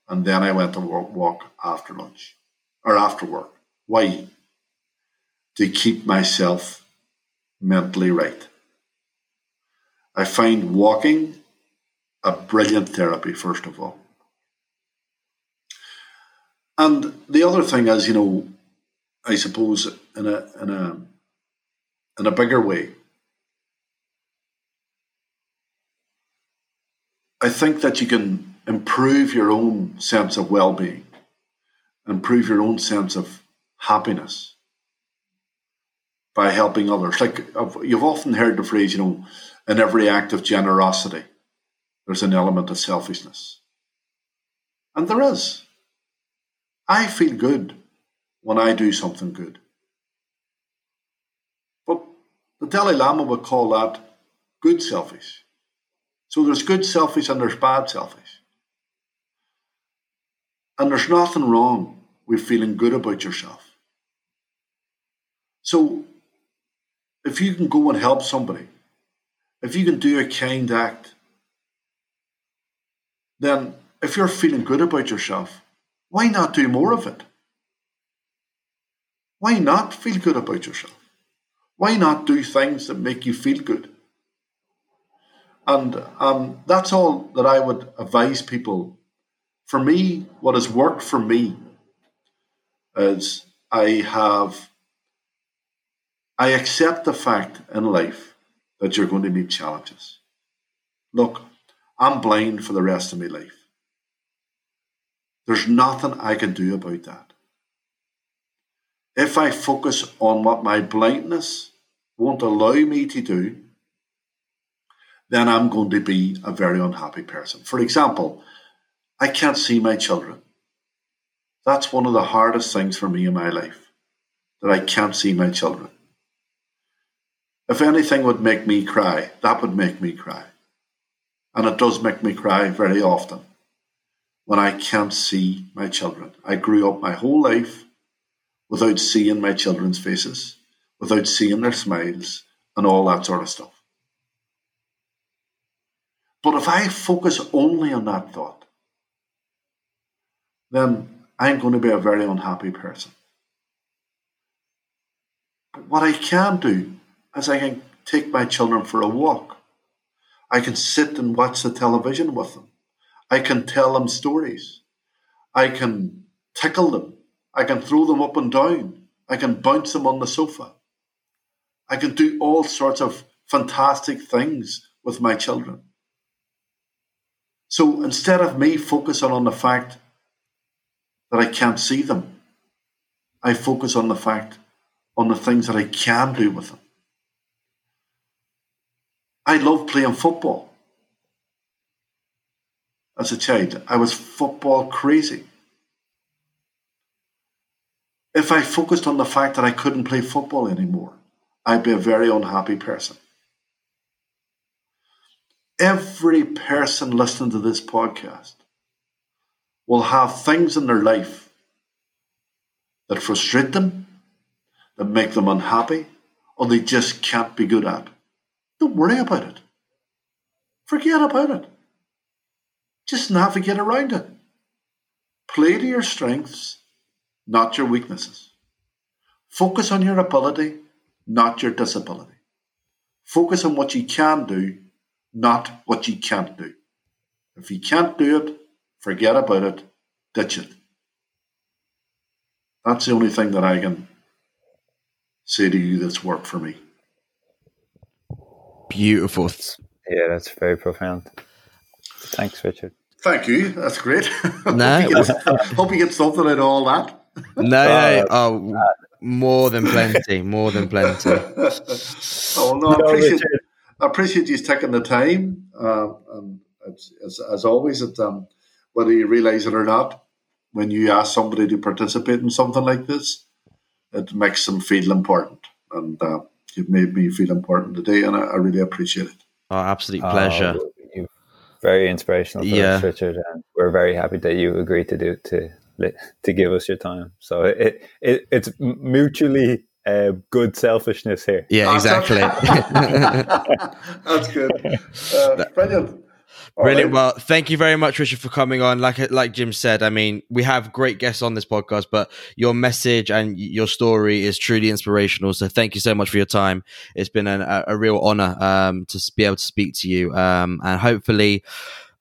and then I went to walk after lunch, or after work. Why? To keep myself mentally right. I find walking a brilliant therapy, first of all. And the other thing is, you know, I suppose in a in a in a bigger way, I think that you can improve your own sense of well-being, improve your own sense of happiness by helping others. Like you've often heard the phrase, you know, in every act of generosity, there's an element of selfishness. And there is. I feel good when I do something good. But the Dalai Lama would call that good selfish. So there's good selfish and there's bad selfish. And there's nothing wrong with feeling good about yourself. So if you can go and help somebody, if you can do a kind act, then if you're feeling good about yourself, why not do more of it? Why not feel good about yourself? Why not do things that make you feel good? And um, that's all that I would advise people. For me, what has worked for me is I have, I accept the fact in life that you're going to meet challenges. Look, I'm blind for the rest of my life. There's nothing I can do about that. If I focus on what my blindness won't allow me to do, then I'm going to be a very unhappy person. For example, I can't see my children. That's one of the hardest things for me in my life, that I can't see my children. If anything would make me cry, that would make me cry. And it does make me cry very often when I can't see my children. I grew up my whole life without seeing my children's faces, without seeing their smiles and all that sort of stuff. But if I focus only on that thought, then I'm going to be a very unhappy person. But what I can do is I can take my children for a walk. I can sit and watch the television with them. I can tell them stories. I can tickle them. I can throw them up and down. I can bounce them on the sofa. I can do all sorts of fantastic things with my children. So instead of me focusing on the fact that I can't see them, I focus on the fact, on the things that I can do with them. I love playing football. As a child, I was football crazy. If I focused on the fact that I couldn't play football anymore, I'd be a very unhappy person. Every person listening to this podcast will have things in their life that frustrate them, that make them unhappy, or they just can't be good at. Don't worry about it. Forget about it. Just navigate around it. Play to your strengths, not your weaknesses. Focus on your ability, not your disability. Focus on what you can do, not what you can't do. If you can't do it, forget about it, ditch it. That's the only thing that I can say to you that's worked for me. Beautiful. Yeah, that's very profound. Thanks, Richard. Thank you. That's great. No, hope, you get, hope you get something out of all that. No, no, oh, more than plenty, more than plenty. Oh no, I appreciate, I appreciate you taking the time. Uh, and as, as always, it, um, whether you realise it or not, when you ask somebody to participate in something like this, it makes them feel important. And uh, you've made me feel important today, and I, I really appreciate it. Oh, absolute pleasure. Uh, Very inspirational for yeah. us, Richard, and we're very happy that you agreed to do to to give us your time. So it it it's mutually uh, good selfishness here. Yeah, exactly. That's good. Uh, brilliant. Brilliant. Right. Well, thank you very much, Richard, for coming on. Like like Jim said, I mean, we have great guests on this podcast, but your message and your story is truly inspirational. So thank you so much for your time. It's been an, a, a real honor um, to be able to speak to you. Um, and hopefully,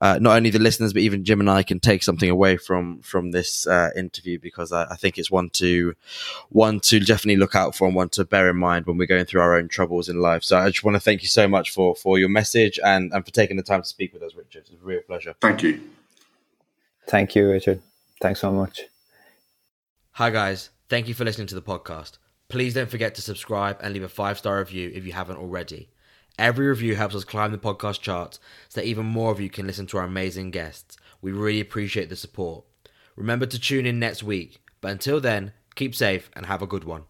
uh, not only the listeners, but even Jim and I can take something away from from this uh, interview, because I, I think it's one to one to definitely look out for and one to bear in mind when we're going through our own troubles in life. So I just want to thank you so much for for your message and, and for taking the time to speak with us, Richard. It's a real pleasure. Thank you. Thank you, Richard. Thanks so much. Hi, guys. Thank you for listening to the podcast. Please don't forget to subscribe and leave a five-star review if you haven't already. Every review helps us climb the podcast charts so that even more of you can listen to our amazing guests. We really appreciate the support. Remember to tune in next week, but until then, keep safe and have a good one.